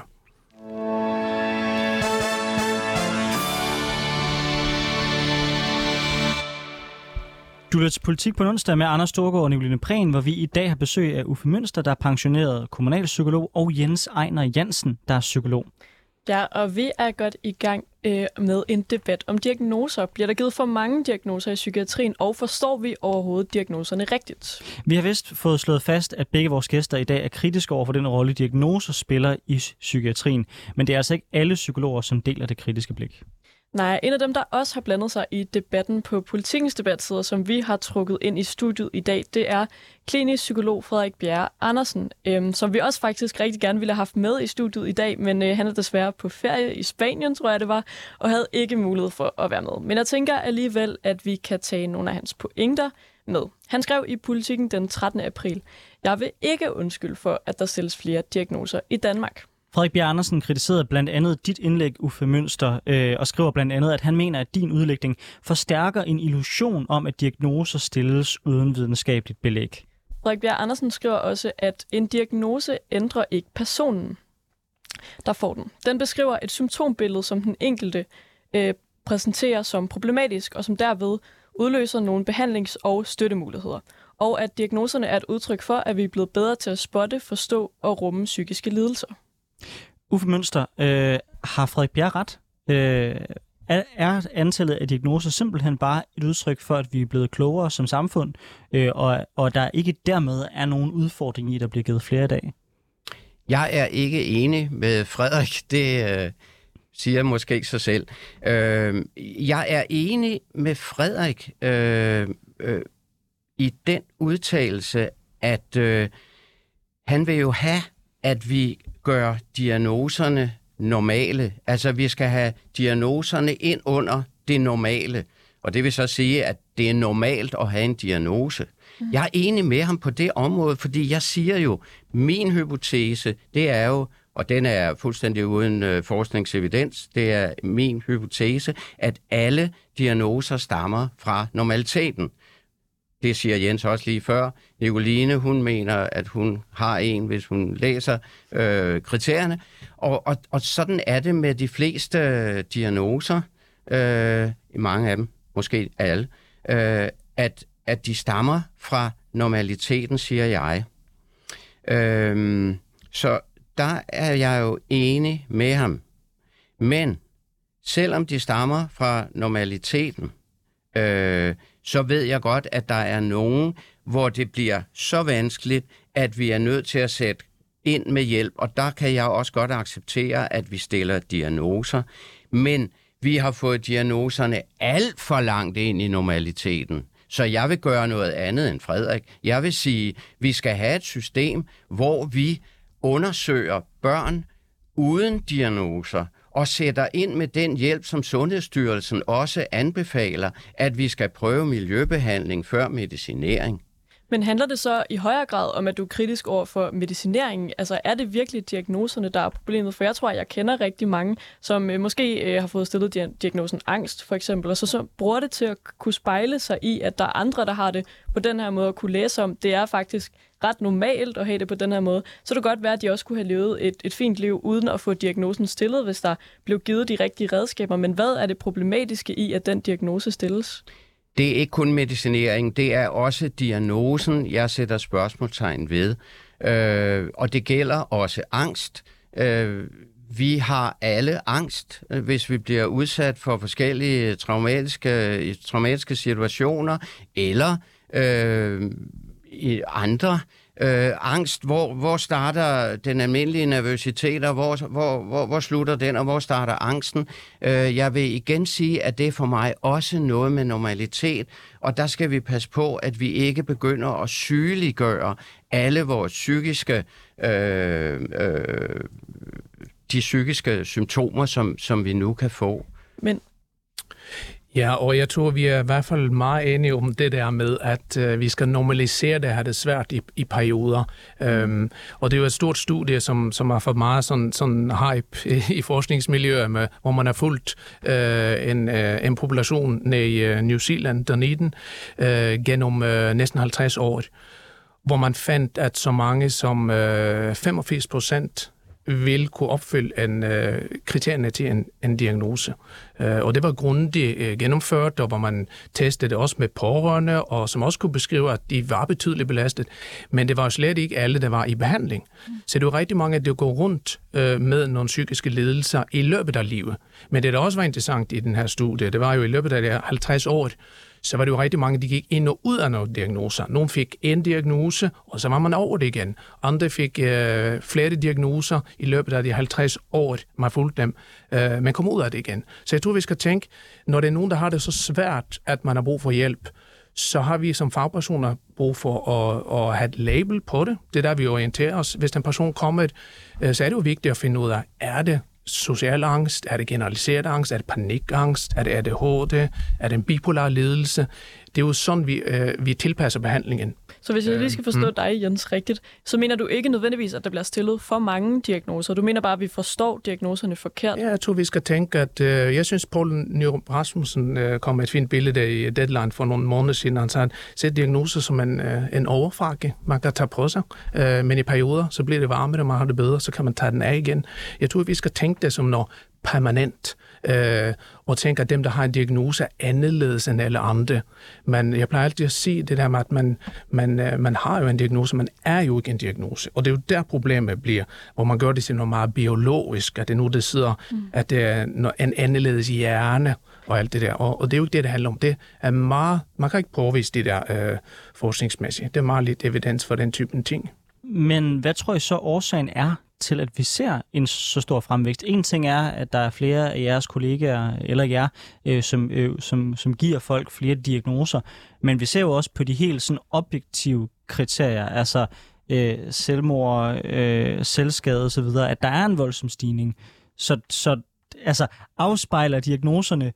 Du lytter til Politik på en onsdag med Anders Storgaard og Nicoline Prehn, hvor vi i dag har besøg af Uffe Mynster, der er pensioneret kommunalpsykolog, og Jens Einar Jansen, der er psykolog. Ja, og vi er godt i gang med en debat om diagnoser. Bliver der givet for mange diagnoser i psykiatrien, og forstår vi overhovedet diagnoserne rigtigt? Vi har vist fået slået fast, at begge vores gæster i dag er kritiske over for den rolle, diagnoser spiller i psykiatrien. Men det er altså ikke alle psykologer, som deler det kritiske blik. Nej, en af dem, der også har blandet sig i debatten på Politikens debatsider, som vi har trukket ind i studiet i dag, det er klinisk psykolog Frederik Bjerre Andersen, som vi også faktisk rigtig gerne ville have haft med i studiet i dag, men han er desværre på ferie i Spanien, tror jeg det var, og havde ikke mulighed for at være med. Men jeg tænker alligevel, at vi kan tage nogle af hans pointer med. Han skrev i Politiken den 13. april, "Jeg vil ikke undskylde for, at der stilles flere diagnoser i Danmark." Frederik Bjerre Andersen kritiserede blandt andet dit indlæg, Uffe Mynster, og skriver blandt andet, at han mener, at din udlægning forstærker en illusion om, at diagnoser stilles uden videnskabeligt belæg. Frederik Bjerre Andersen skriver også, at en diagnose ændrer ikke personen, der får den. Den beskriver et symptombillede, som den enkelte præsenterer som problematisk, og som derved udløser nogle behandlings- og støttemuligheder. Og at diagnoserne er et udtryk for, at vi er blevet bedre til at spotte, forstå og rumme psykiske lidelser. Uffe Mynster, har Frederik Bjerre ret? Er antallet af diagnoser simpelthen bare et udtryk for, at vi er blevet klogere som samfund, og der ikke dermed er nogen udfordring i, der bliver givet flere i dag? Jeg er ikke enig med Frederik. Det siger måske ikke sig selv. Jeg er enig med Frederik i den udtalelse, at han vil jo have, at vi gør diagnoserne normale. Altså, vi skal have diagnoserne ind under det normale. Og det vil så sige, at det er normalt at have en diagnose. Jeg er enig med ham på det område, fordi jeg siger jo, min hypotese, det er jo, og den er fuldstændig uden forskningsevidens, det er min hypotese, at alle diagnoser stammer fra normaliteten. Det siger Jens også lige før. Nicoline, hun mener, at hun har en, hvis hun læser kriterierne. Og sådan er det med de fleste diagnoser, mange af dem, måske alle, at de stammer fra normaliteten, siger jeg. Så der er jeg jo enig med ham. Men selvom de stammer fra normaliteten, så ved jeg godt, at der er nogen, hvor det bliver så vanskeligt, at vi er nødt til at sætte ind med hjælp. Og der kan jeg også godt acceptere, at vi stiller diagnoser. Men vi har fået diagnoserne alt for langt ind i normaliteten. Så jeg vil gøre noget andet end Frederik. Jeg vil sige, at vi skal have et system, hvor vi undersøger børn uden diagnoser, og sætter ind med den hjælp, som Sundhedsstyrelsen også anbefaler, at vi skal prøve miljøbehandling før medicinering. Men handler det så i højere grad om, at du er kritisk over for medicineringen? Altså, er det virkelig diagnoserne, der er problemet? For jeg tror, jeg kender rigtig mange, som måske har fået stillet diagnosen angst, for eksempel, og så bruger det til at kunne spejle sig i, at der er andre, der har det på den her måde at kunne læse om. Det er faktisk ret normalt at have det på den her måde. Så det kan godt være, at de også kunne have levet et fint liv uden at få diagnosen stillet, hvis der blev givet de rigtige redskaber. Men hvad er det problematiske i, at den diagnose stilles? Det er ikke kun medicinering, det er også diagnosen, jeg sætter spørgsmålstegn ved. Og det gælder også angst. Vi har alle angst, hvis vi bliver udsat for forskellige traumatiske situationer, eller andre. Angst, hvor starter den almindelige nervøsitet, og hvor slutter den, og hvor starter angsten? Jeg vil igen sige, at det er for mig også noget med normalitet, og der skal vi passe på, at vi ikke begynder at sygeliggøre alle vores psykiske, de psykiske symptomer, som vi nu kan få. Men ja, og jeg tror, vi er i hvert fald meget enige om det der med, at vi skal normalisere det her desværre i perioder. Og det er jo et stort studie, som har fået meget sådan hype i forskningsmiljøer, med, hvor man har fulgt en population nede i New Zealand, Dunedin, gennem næsten 50 år, hvor man fandt, at så mange som 85% vil kunne opfylde kriterierne til en diagnose. Og det var grundigt gennemført, og hvor man testede det også med pårørende, og som også kunne beskrive, at de var betydeligt belastet. Men det var slet ikke alle, der var i behandling. Så det var rigtig mange, der går rundt med nogle psykiske lidelser i løbet af livet. Men det, der også var interessant i den her studie, det var jo i løbet af det 50 år, så var det jo rigtig mange, der gik ind og ud af nogle diagnoser. Nogle fik en diagnose, og så var man over det igen. Andre fik flere diagnoser i løbet af de 50 år, man fulgte dem. Man kom ud af det igen. Så jeg tror, vi skal tænke, når det er nogen, der har det så svært, at man har brug for hjælp, så har vi som fagpersoner brug for at have et label på det. Det er der, vi orienterer os. Hvis en person kommer, så er det jo vigtigt at finde ud af, er det social angst, er det generaliseret angst, er det panikangst, er det ADHD, er det en bipolar lidelse? Det er jo sådan, vi tilpasser behandlingen. Så hvis jeg lige skal forstå dig, Jens, rigtigt, så mener du ikke nødvendigvis, at der bliver stillet for mange diagnoser. Du mener bare, at vi forstår diagnoserne forkert. Ja, jeg tror, vi skal tænke, at jeg synes, Poul Nyrup Rasmussen kom med et fint billede i Deadline for nogle måneder siden. Han sagde, at sæt diagnoser som en overfrakke, man kan tage på sig. Men i perioder, så bliver det varmere, og man har det bedre, så kan man tage den af igen. Jeg tror, vi skal tænke det som noget permanent. Og tænker, at dem, der har en diagnose, er anderledes end alle andre. Men jeg plejer altid at sige det der med, at man har jo en diagnose, man er jo ikke en diagnose. Og det er jo der problemet bliver, hvor man gør det til noget meget biologisk, at det nu, det sidder, at det er en anderledes hjerne og alt det der. Og det er jo ikke det, det handler om. Det er meget, man kan ikke påvise det der forskningsmæssigt. Det er meget lidt evidens for den typen ting. Men hvad tror I så årsagen er til, at vi ser en så stor fremvækst? En ting er, at der er flere af jeres kollegaer eller jer, som giver folk flere diagnoser, men vi ser jo også på de helt sådan objektive kriterier, altså selvmord, selvskade osv., at der er en voldsom stigning. Så altså, afspejler diagnoserne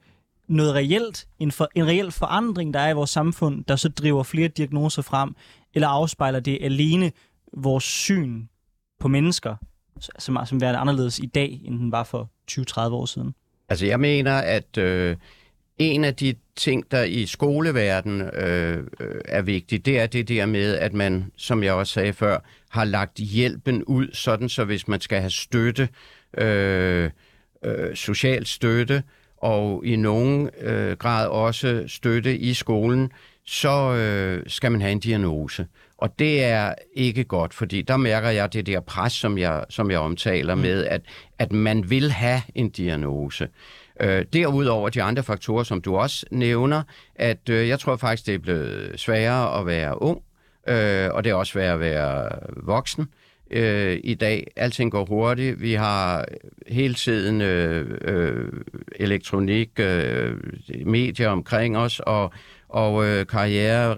noget reelt, en reel forandring, der er i vores samfund, der så driver flere diagnoser frem, eller afspejler det alene vores syn på mennesker, som værende anderledes i dag, end den var for 20-30 år siden? Altså, jeg mener, at en af de ting, der i skoleverdenen er vigtigt, det er det der med, at man, som jeg også sagde før, har lagt hjælpen ud, sådan så hvis man skal have støtte, social støtte, og i nogen grad også støtte i skolen, så skal man have en diagnose. Og det er ikke godt, fordi der mærker jeg det der pres, som jeg omtaler med, at man vil have en diagnose. Derudover de andre faktorer, som du også nævner, at jeg tror faktisk, det er blevet sværere at være ung, og det er også sværere at være voksen i dag. Alting går hurtigt. Vi har hele tiden elektronik, medier omkring os, og karriere,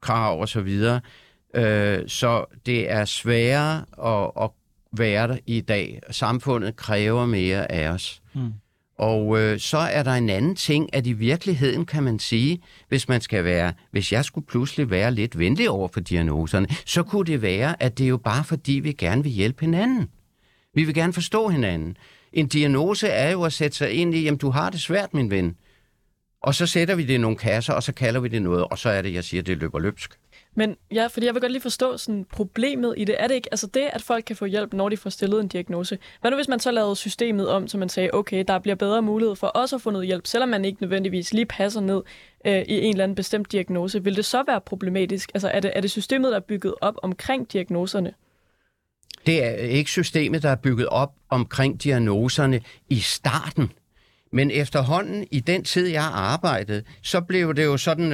krav og så videre. Så det er sværere at være der i dag. Samfundet kræver mere af os. Og så er der en anden ting, at i virkeligheden kan man sige, hvis jeg skulle pludselig være lidt venlig over for diagnoserne, så kunne det være, at det er jo bare fordi, vi gerne vil hjælpe hinanden. Vi vil gerne forstå hinanden. En diagnose er jo at sætte sig ind i, jamen du har det svært, min ven. Og så sætter vi det i nogle kasser, og så kalder vi det noget, og så er det, jeg siger, det løber løbsk. Men ja, fordi jeg vil godt lige forstå sådan, problemet i det. Er det ikke, altså det, at folk kan få hjælp, når de får stillet en diagnose? Hvad nu, hvis man så lavede systemet om, så man sagde, okay, der bliver bedre mulighed for også at få noget hjælp, selvom man ikke nødvendigvis lige passer ned i en eller anden bestemt diagnose? Vil det så være problematisk? Altså er det systemet, der er bygget op omkring diagnoserne? Det er ikke systemet, der er bygget op omkring diagnoserne i starten. Men efterhånden, i den tid, jeg arbejdede, så blev det jo sådan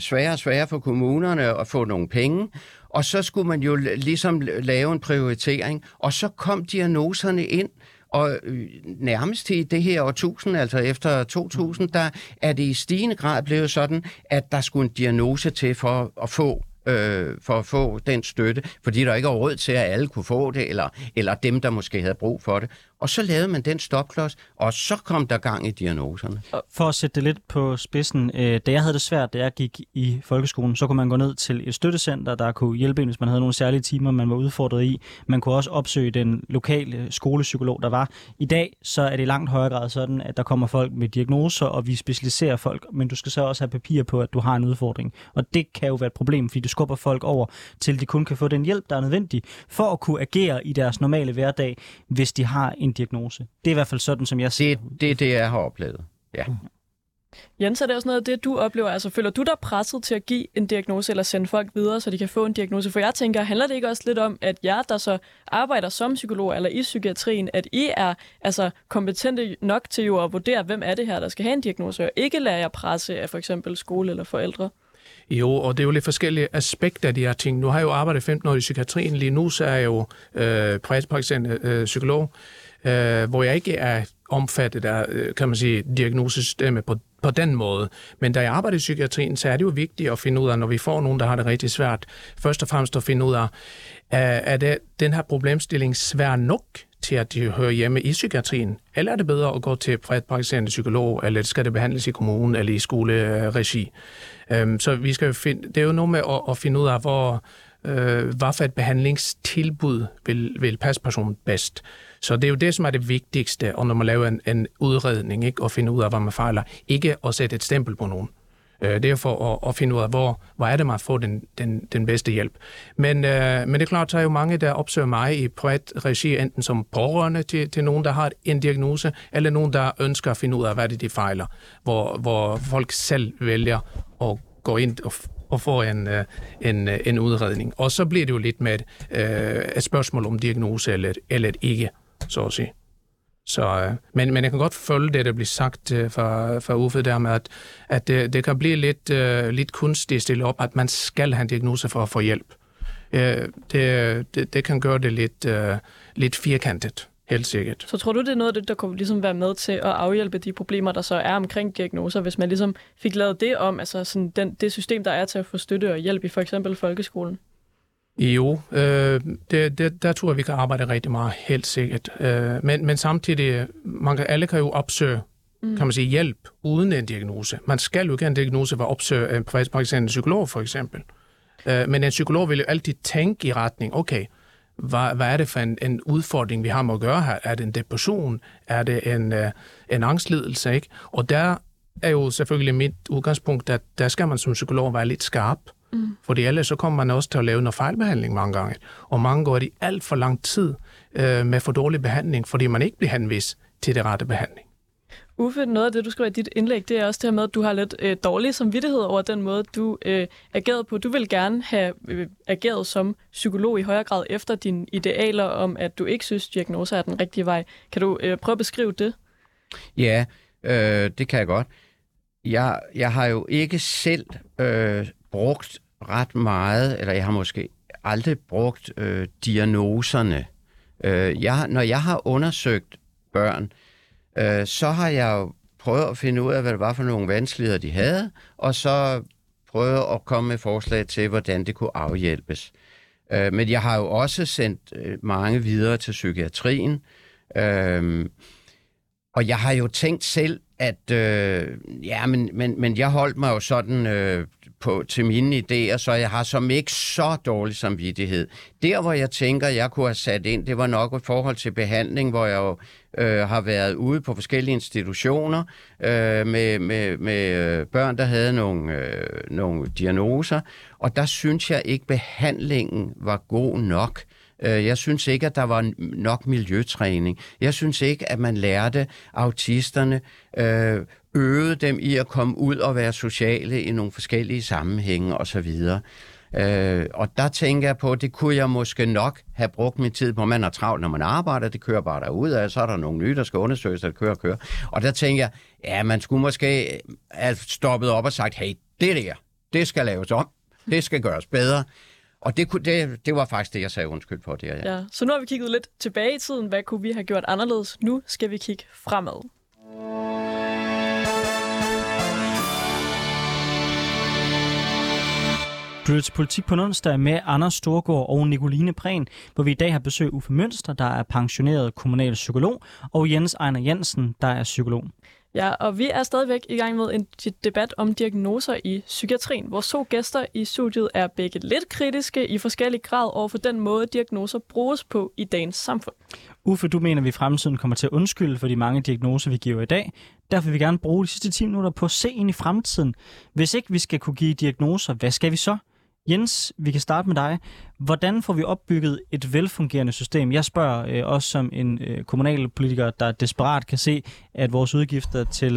sværere og sværere for kommunerne at få nogle penge, og så skulle man jo ligesom lave en prioritering, og så kom diagnoserne ind, og nærmest i det her årtusind, altså efter 2000, der er det i stigende grad blevet sådan, at der skulle en diagnose til for at få den støtte, fordi der ikke er råd til, at alle kunne få det, eller dem, der måske havde brug for det. Og så lavede man den stopklods, og så kom der gang i diagnoserne. For at sætte det lidt på spidsen, da jeg havde det svært, da jeg gik i folkeskolen, så kunne man gå ned til et støttecenter, der kunne hjælpe en, hvis man havde nogle særlige timer, man var udfordret i. Man kunne også opsøge den lokale skolepsykolog, der var. I dag så er det i langt højere grad sådan, at der kommer folk med diagnoser, og vi specialiserer folk, men du skal så også have papir på, at du har en udfordring. Og det kan jo være et problem, fordi du skubber folk over, til de kun kan få den hjælp, der er nødvendig, for at kunne agere i deres normale hverdag, hvis de har en diagnose. Det er i hvert fald sådan, som jeg ser. Det er det, jeg har oplevet, ja. Jens, er det også noget af det, du oplever? Altså, føler du dig presset til at give en diagnose eller sende folk videre, så de kan få en diagnose? For jeg tænker, handler det ikke også lidt om, at jer, der så arbejder som psykolog eller i psykiatrien, at I er altså kompetente nok til jo at vurdere, hvem er det her, der skal have en diagnose, og ikke lader jer presse af for eksempel skole eller forældre? Jo, og det er jo lidt forskellige aspekter af de her ting. Nu har jeg jo arbejdet 15 år i psykiatrien. Lige nu så er jeg jo psykolog, hvor jeg ikke er omfattet af, kan man sige, diagnosesystemet på den måde. Men da jeg arbejder i psykiatrien, så er det jo vigtigt at finde ud af, når vi får nogen, der har det rigtig svært, først og fremmest at finde ud af, er det, den her problemstilling svær nok til, at de hører hjemme i psykiatrien? Eller er det bedre at gå til privatpraktiserende psykolog, eller skal det behandles i kommunen eller i skoleregi? Så vi skal jo det er jo noget med at finde ud af, hvad for et behandlingstilbud vil passe personen bedst. Så det er jo det, som er det vigtigste, og når man laver en udredning, ikke, at finde ud af, hvad man fejler. Ikke at sætte et stempel på nogen. Det er for at finde ud af, hvor er det, man får den bedste hjælp. Men det er klart, at der er jo mange, der opsøger mig i privat regi, enten som pårørende til nogen, der har en diagnose, eller nogen, der ønsker at finde ud af, hvad det er, de fejler. Hvor folk selv vælger at gå ind og få en udredning. Og så bliver det jo lidt med et spørgsmål om diagnose eller ikke, så at sige. Så, men jeg kan godt følge det, der bliver sagt fra Uffe der med, at det kan blive lidt kunstigt stillet op, at man skal have en diagnose for at få hjælp. Det kan gøre det lidt firkantet, helt sikkert. Så tror du, det er noget, der kunne ligesom være med til at afhjælpe de problemer, der så er omkring diagnoser, hvis man ligesom fik lavet det om, altså sådan det system, der er til at få støtte og hjælp i for eksempel folkeskolen? Jo, der tror jeg, vi kan arbejde rigtig meget, helt sikkert. Men samtidig, alle kan jo opsøge, kan man sige, hjælp uden en diagnose. Man skal jo ikke have en diagnose for at opsøge en privatpraktiserende psykolog, for eksempel. Men en psykolog vil jo altid tænke i retning, okay, hvad er det for en udfordring, vi har med at gøre her? Er det en depression? Er det en angstlidelse? Ikke? Og der er jo selvfølgelig mit udgangspunkt, at der skal man som psykolog være lidt skarp. Fordi ellers så kommer man også til at lave noget fejlbehandling mange gange. Og mange går i alt for lang tid med for dårlig behandling, fordi man ikke bliver henvist til det rette behandling. Uffe, noget af det, du skriver i dit indlæg, det er også det her med, at du har lidt dårlig samvittighed over den måde, du agerede på. Du vil gerne have ageret som psykolog i højere grad efter dine idealer om, at du ikke synes, diagnoser er den rigtige vej. Kan du prøve at beskrive det? Ja, det kan jeg godt. Jeg har jo ikke selv... brugt ret meget, eller jeg har måske aldrig brugt diagnoserne. Når jeg har undersøgt børn, så har jeg jo prøvet at finde ud af, hvad det var for nogle vanskeligheder, de havde, og så prøvet at komme med forslag til, hvordan det kunne afhjælpes. Men jeg har jo også sendt mange videre til psykiatrien, og jeg har jo tænkt selv, at men jeg holdt mig jo sådan til mine idéer, så jeg har som ikke så dårlig samvittighed. Der, hvor jeg tænker, jeg kunne have sat ind, det var nok i forhold til behandling, hvor jeg jo har været ude på forskellige institutioner med børn, der havde nogle diagnoser, og der synes jeg ikke, behandlingen var god nok. Jeg synes ikke, at der var nok miljøtræning. Jeg synes ikke, at man lærte autisterne, øvede dem i at komme ud og være sociale i nogle forskellige sammenhænge osv. Og der tænker jeg på, at det kunne jeg måske nok have brugt min tid på. Man er travlt, når man arbejder, det kører bare derudad, så er der nogle nye, der skal undersøges, der kører. Og der tænker jeg, ja, man skulle måske have stoppet op og sagt, hey, det der, det skal laves om, det skal gøres bedre. Og det var faktisk det, jeg sagde undskyld på. Det her, ja. Så nu har vi kigget lidt tilbage i tiden. Hvad kunne vi have gjort anderledes? Nu skal vi kigge fremad. Du lytter til Politik på en onsdag med Anders Storgaard og Nicoline Prehn, hvor vi i dag har besøg Uffe Mynster, der er pensioneret kommunal psykolog, og Jens Einar Jansen, der er psykolog. Ja, og vi er stadigvæk i gang med en debat om diagnoser i psykiatrien. Vores to gæster i studiet er begge lidt kritiske i forskellig grad over for den måde, diagnoser bruges på i dagens samfund. Uffe, du mener, at vi i fremtiden kommer til at undskylde for de mange diagnoser, vi giver i dag. Derfor vil vi gerne bruge de sidste 10 minutter på at se ind i fremtiden. Hvis ikke vi skal kunne give diagnoser, hvad skal vi så? Jens, vi kan starte med dig. Hvordan får vi opbygget et velfungerende system? Jeg spørger også som en kommunalpolitiker, der desperat kan se, at vores udgifter til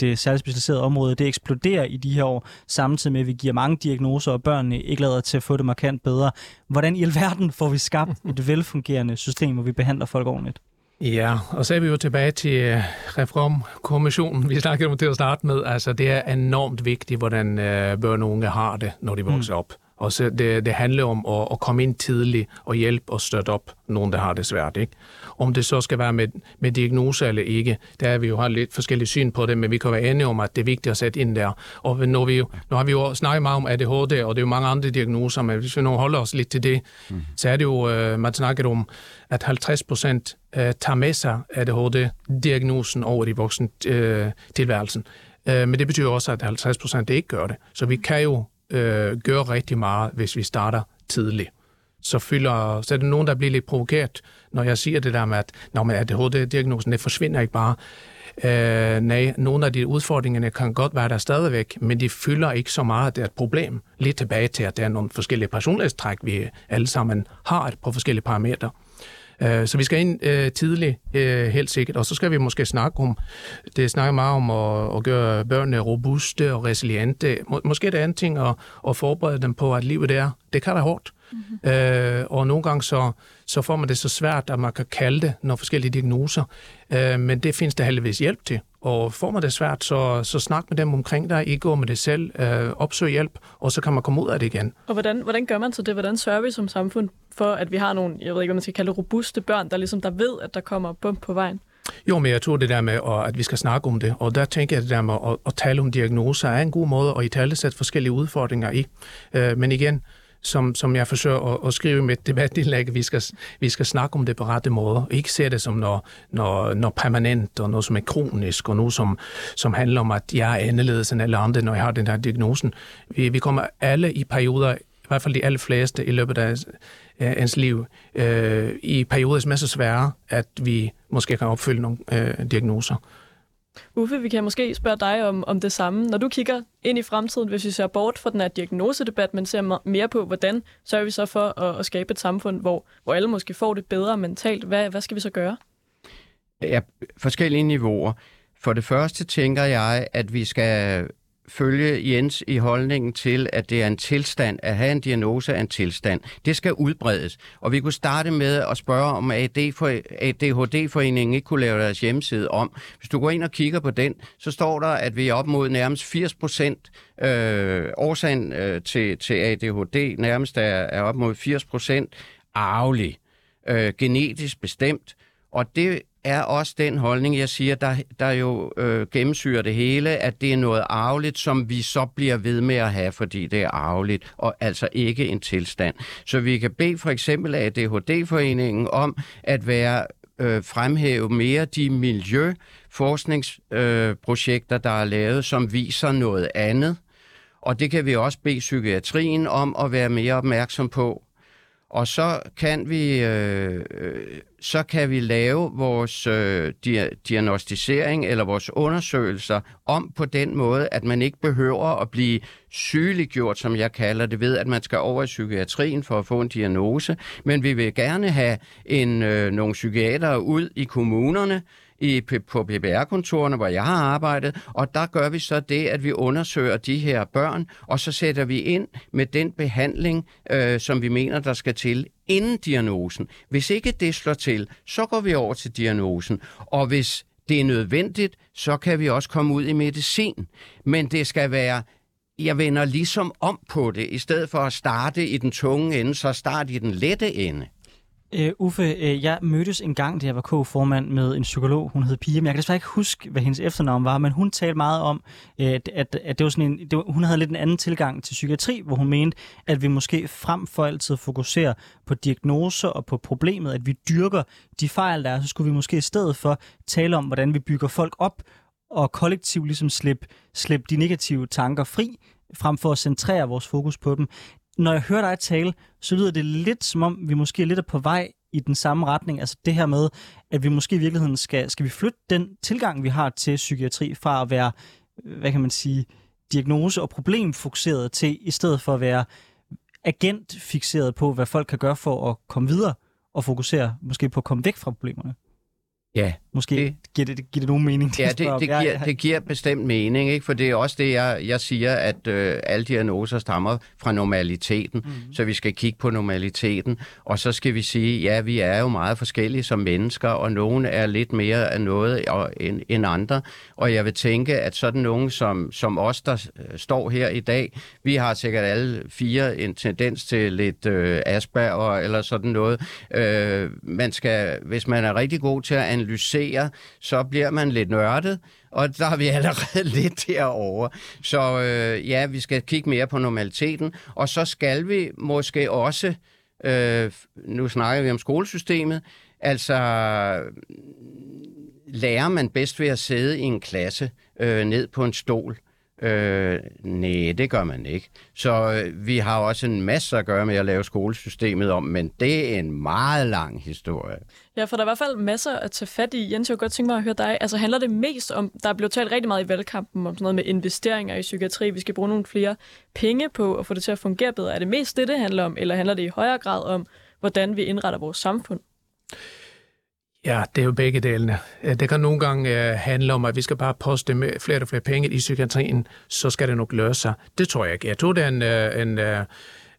det særligt specialiserede område, det eksploderer i de her år, samtidig med, at vi giver mange diagnoser, og børnene ikke lader til at få det markant bedre. Hvordan i alverden får vi skabt et velfungerende system, hvor vi behandler folk ordentligt? Ja, og så er vi jo tilbage til reformkommissionen. Vi snakkede om det at starte med. Altså, det er enormt vigtigt, hvordan børn og unge har det, når de vokser op. Og så det handler om at komme ind tidligt og hjælpe og støtte op nogen, der har det svært. Ikke? Om det så skal være med diagnoser eller ikke, der er vi jo har lidt forskellige syn på det, men vi kan være enige om, at det er vigtigt at sætte ind der. Og nu har vi jo snakket meget om ADHD, og det er jo mange andre diagnoser, men hvis vi nu holder os lidt til det, så er det jo, man snakker om, at 50% tager med sig ADHD-diagnosen over i voksen tilværelsen. Men det betyder også, at 50% ikke gør det. Så vi kan jo gøre rigtig meget, hvis vi starter tidligt. Så er det nogen, der bliver lidt provokeret, når jeg siger det der med, at ADHD-diagnosen, det forsvinder ikke bare. Nej, nogle af de udfordringerne kan godt være der stadigvæk, men de fylder ikke så meget, at det er et problem. Lidt tilbage til, at der er nogle forskellige personlighedstræk, vi alle sammen har på forskellige parametre. Så vi skal ind tidligt, helt sikkert, og så skal vi måske snakke om, det snakker meget om at gøre børnene robuste og resiliente. Måske er det andet ting at forberede dem på, at livet det kan være hårdt. Mm-hmm. Og nogle gange så får man det så svært, at man kan kalde det nogle forskellige diagnoser, men det findes der heldigvis hjælp til. Og får man det svært, så snak med dem omkring dig, ikke gå med det selv, opsøg hjælp, og så kan man komme ud af det igen. Og hvordan gør man så det? Hvordan sørger vi som samfund for, at vi har nogle, jeg ved ikke, hvad man skal kalde robuste børn, der ved, at der kommer bump på vejen? Jo, men jeg tror det der med, at vi skal snakke om det, og der tænker jeg, at det der med at tale om diagnoser er en god måde at italesætte forskellige udfordringer i. Men igen, som jeg forsøger at skrive med et debatindlæg, vi skal snakke om det på rette måde, og ikke se det som noget permanent, og noget som er kronisk, og noget som handler om, at jeg er anderledes end alle andre, når jeg har den her diagnosen. Vi kommer alle i perioder, i hvert fald de allerfleste i løbet af ens liv, i perioder, som er så svære, at vi måske kan opfylde nogle diagnoser. Uffe, vi kan måske spørge dig om det samme. Når du kigger ind i fremtiden, hvis vi ser bort fra den her diagnosedebat, men ser mere på, hvordan sørger vi så for at skabe et samfund, hvor alle måske får det bedre mentalt. Hvad skal vi så gøre? Ja, forskellige niveauer. For det første tænker jeg, at vi skal følge Jens i holdningen til, at det er en tilstand. At have en diagnose er en tilstand. Det skal udbredes. Og vi kunne starte med at spørge, om ADHD-foreningen ikke kunne lave deres hjemmeside om. Hvis du går ind og kigger på den, så står der, at vi er op mod nærmest 80% årsagen til ADHD. Nærmest er op mod 80% arvelig, genetisk bestemt. Og det er også den holdning, jeg siger, der jo gennemsyrer det hele, at det er noget arveligt, som vi så bliver ved med at have, fordi det er arveligt, og altså ikke en tilstand. Så vi kan bede for eksempel ADHD-foreningen om at være fremhæve mere de miljøforskningsprojekter, der er lavet, som viser noget andet. Og det kan vi også bede psykiatrien om at være mere opmærksom på. Og så kan vi lave vores diagnostisering eller vores undersøgelser om på den måde, at man ikke behøver at blive sygeliggjort, som jeg kalder det, ved at man skal over i psykiatrien for at få en diagnose. Men vi vil gerne have nogle psykiatere ud i kommunerne, på PPR-kontorerne, hvor jeg har arbejdet, og der gør vi så det, at vi undersøger de her børn, og så sætter vi ind med den behandling, som vi mener, der skal til inden diagnosen. Hvis ikke det slår til, så går vi over til diagnosen, og hvis det er nødvendigt, så kan vi også komme ud i medicin. Men det skal være, jeg vender ligesom om på det, i stedet for at starte i den tunge ende, så start i den lette ende. Uffe, jeg mødtes en gang, da jeg var k-formand med en psykolog, hun hed Pia, men jeg kan desværre ikke huske, hvad hendes efternavn var, men hun talte meget om, at det var sådan en, hun havde lidt en anden tilgang til psykiatri, hvor hun mente, at vi måske frem for altid fokuserer på diagnoser og på problemet, at vi dyrker de fejl, der er, så skulle vi måske i stedet for tale om, hvordan vi bygger folk op og kollektivt ligesom slippe de negative tanker fri, frem for at centrere vores fokus på dem. Når jeg hører dig tale, så lyder det lidt som om, vi måske lidt er på vej i den samme retning. Altså det her med, at vi måske i virkeligheden skal vi flytte den tilgang, vi har til psykiatri fra at være, hvad kan man sige, diagnose- og problemfokuseret til, i stedet for at være agentfikseret på, hvad folk kan gøre for at komme videre og fokusere måske på at komme væk fra problemerne. Ja, måske giver det nogen mening. Ja, det giver bestemt mening, ikke? For det er også det, jeg siger, at alle diagnoser stammer fra normaliteten, så vi skal kigge på normaliteten, og så skal vi sige, ja, vi er jo meget forskellige som mennesker, og nogen er lidt mere af noget end andre, og jeg vil tænke, at sådan nogen som os, der står her i dag, vi har sikkert alle fire en tendens til lidt Asperger eller sådan noget. Man skal, hvis man er rigtig god til at analysere, så bliver man lidt nørdet, og der har vi allerede lidt derovre. Så ja, vi skal kigge mere på normaliteten, og så skal vi måske også, nu snakker vi om skolesystemet, altså lærer man bedst ved at sidde i en klasse ned på en stol? Nej, det gør man ikke. Så vi har også en masse at gøre med at lave skolesystemet om, men det er en meget lang historie. Ja, for der er i hvert fald masser at tage fat i. Jens, jeg kunne godt tænke mig at høre dig. Altså handler det mest om, der blev talt rigtig meget i valgkampen om sådan noget med investeringer i psykiatri, vi skal bruge nogle flere penge på at få det til at fungere bedre. Er det mest det handler om, eller handler det i højere grad om, hvordan vi indretter vores samfund? Ja, det er jo begge delene. Det kan nogle gange handle om, at vi skal bare poste med flere og flere penge i psykiatrien, så skal det nok løse sig. Det tror jeg ikke. Jeg tror, det er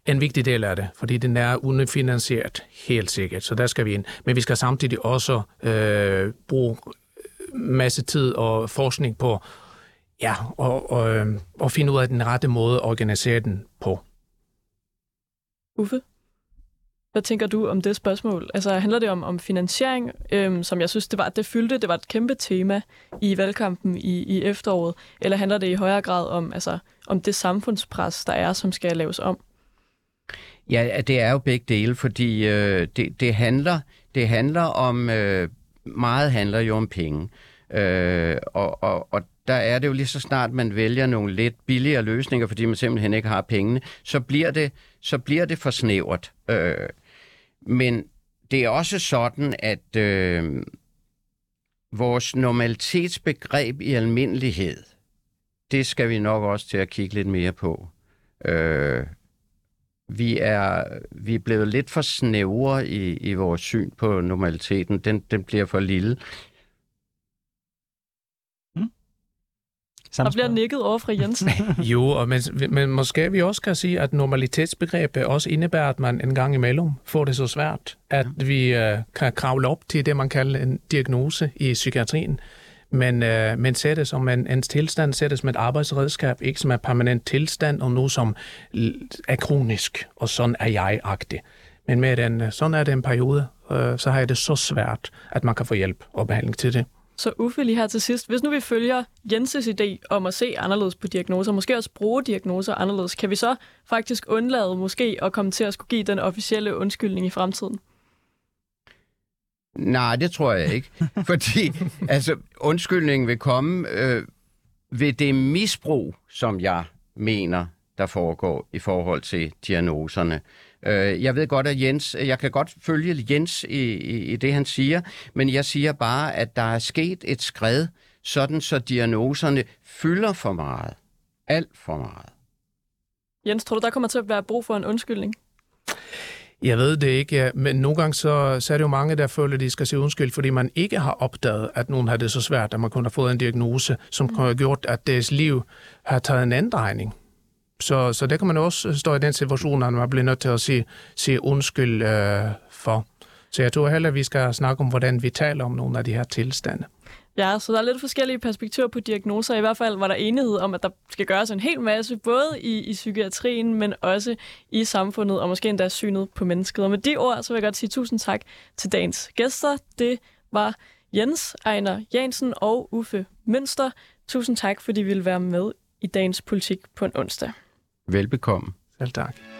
en vigtig del af det, fordi den er underfinansieret, helt sikkert. Så der skal vi ind. Men vi skal samtidig også bruge masse tid og forskning på og finde ud af den rette måde at organisere den på. Uffe? Hvad tænker du om det spørgsmål? Altså handler det om finansiering, som jeg synes, det var et kæmpe tema i valgkampen i efteråret, eller handler det i højere grad om, om det samfundspres, der er, som skal laves om? Ja, det er jo begge dele, fordi meget handler jo om penge, og der er det jo lige så snart, man vælger nogle lidt billigere løsninger, fordi man simpelthen ikke har pengene, så bliver det for snævert. Men det er også sådan, at vores normalitetsbegreb i almindelighed, det skal vi nok også til at kigge lidt mere på. Vi er blevet lidt for snævre i vores syn på normaliteten. Den bliver for lille. Der bliver nikket over fra Jensen. Jo, men måske vi også kan sige, at normalitetsbegrebet også indebærer, at man en gang imellem får det så svært, at vi kan kravle op til det, man kalder en diagnose i psykiatrien. Men sættes som ens tilstand, sættes med et arbejdsredskab, ikke som en permanent tilstand, og noget som er kronisk, og sådan er jeg-agtig. Men med sådan er det en periode, så har jeg det så svært, at man kan få hjælp og behandling til det. Så Uffe, lige her til sidst, hvis nu vi følger Jenses idé om at se anderledes på diagnoser, måske også bruge diagnoser anderledes, kan vi så faktisk undlade måske at komme til at skulle give den officielle undskyldning i fremtiden? Nej, det tror jeg ikke. Fordi undskyldningen vil komme ved det misbrug, som jeg mener, der foregår i forhold til diagnoserne. Jeg ved godt, at jeg kan godt følge Jens i det, han siger, men jeg siger bare, at der er sket et skred, sådan så diagnoserne fylder for meget. Alt for meget. Jens, tror du, der kommer til at være brug for en undskyldning? Jeg ved det ikke, men nogle gange så er det jo mange, der føler, at de skal sige undskyld, fordi man ikke har opdaget, at nogen har det så svært, at man kun har fået en diagnose, som kunne have gjort, at deres liv har taget en anden drejning. Så der kan man også stå i den situation, at man bliver nødt til at sige undskyld for. Så jeg tror heller, at vi skal snakke om, hvordan vi taler om nogle af de her tilstande. Ja, så der er lidt forskellige perspektiver på diagnoser. I hvert fald var der enighed om, at der skal gøres en hel masse, både i psykiatrien, men også i samfundet, og måske endda synet på mennesket. Og med de ord, så vil jeg godt sige tusind tak til dagens gæster. Det var Jens Einar Jansen og Uffe Mynster. Tusind tak, fordi I ville være med i dagens Politik på en onsdag. Velbekomme. Selv tak.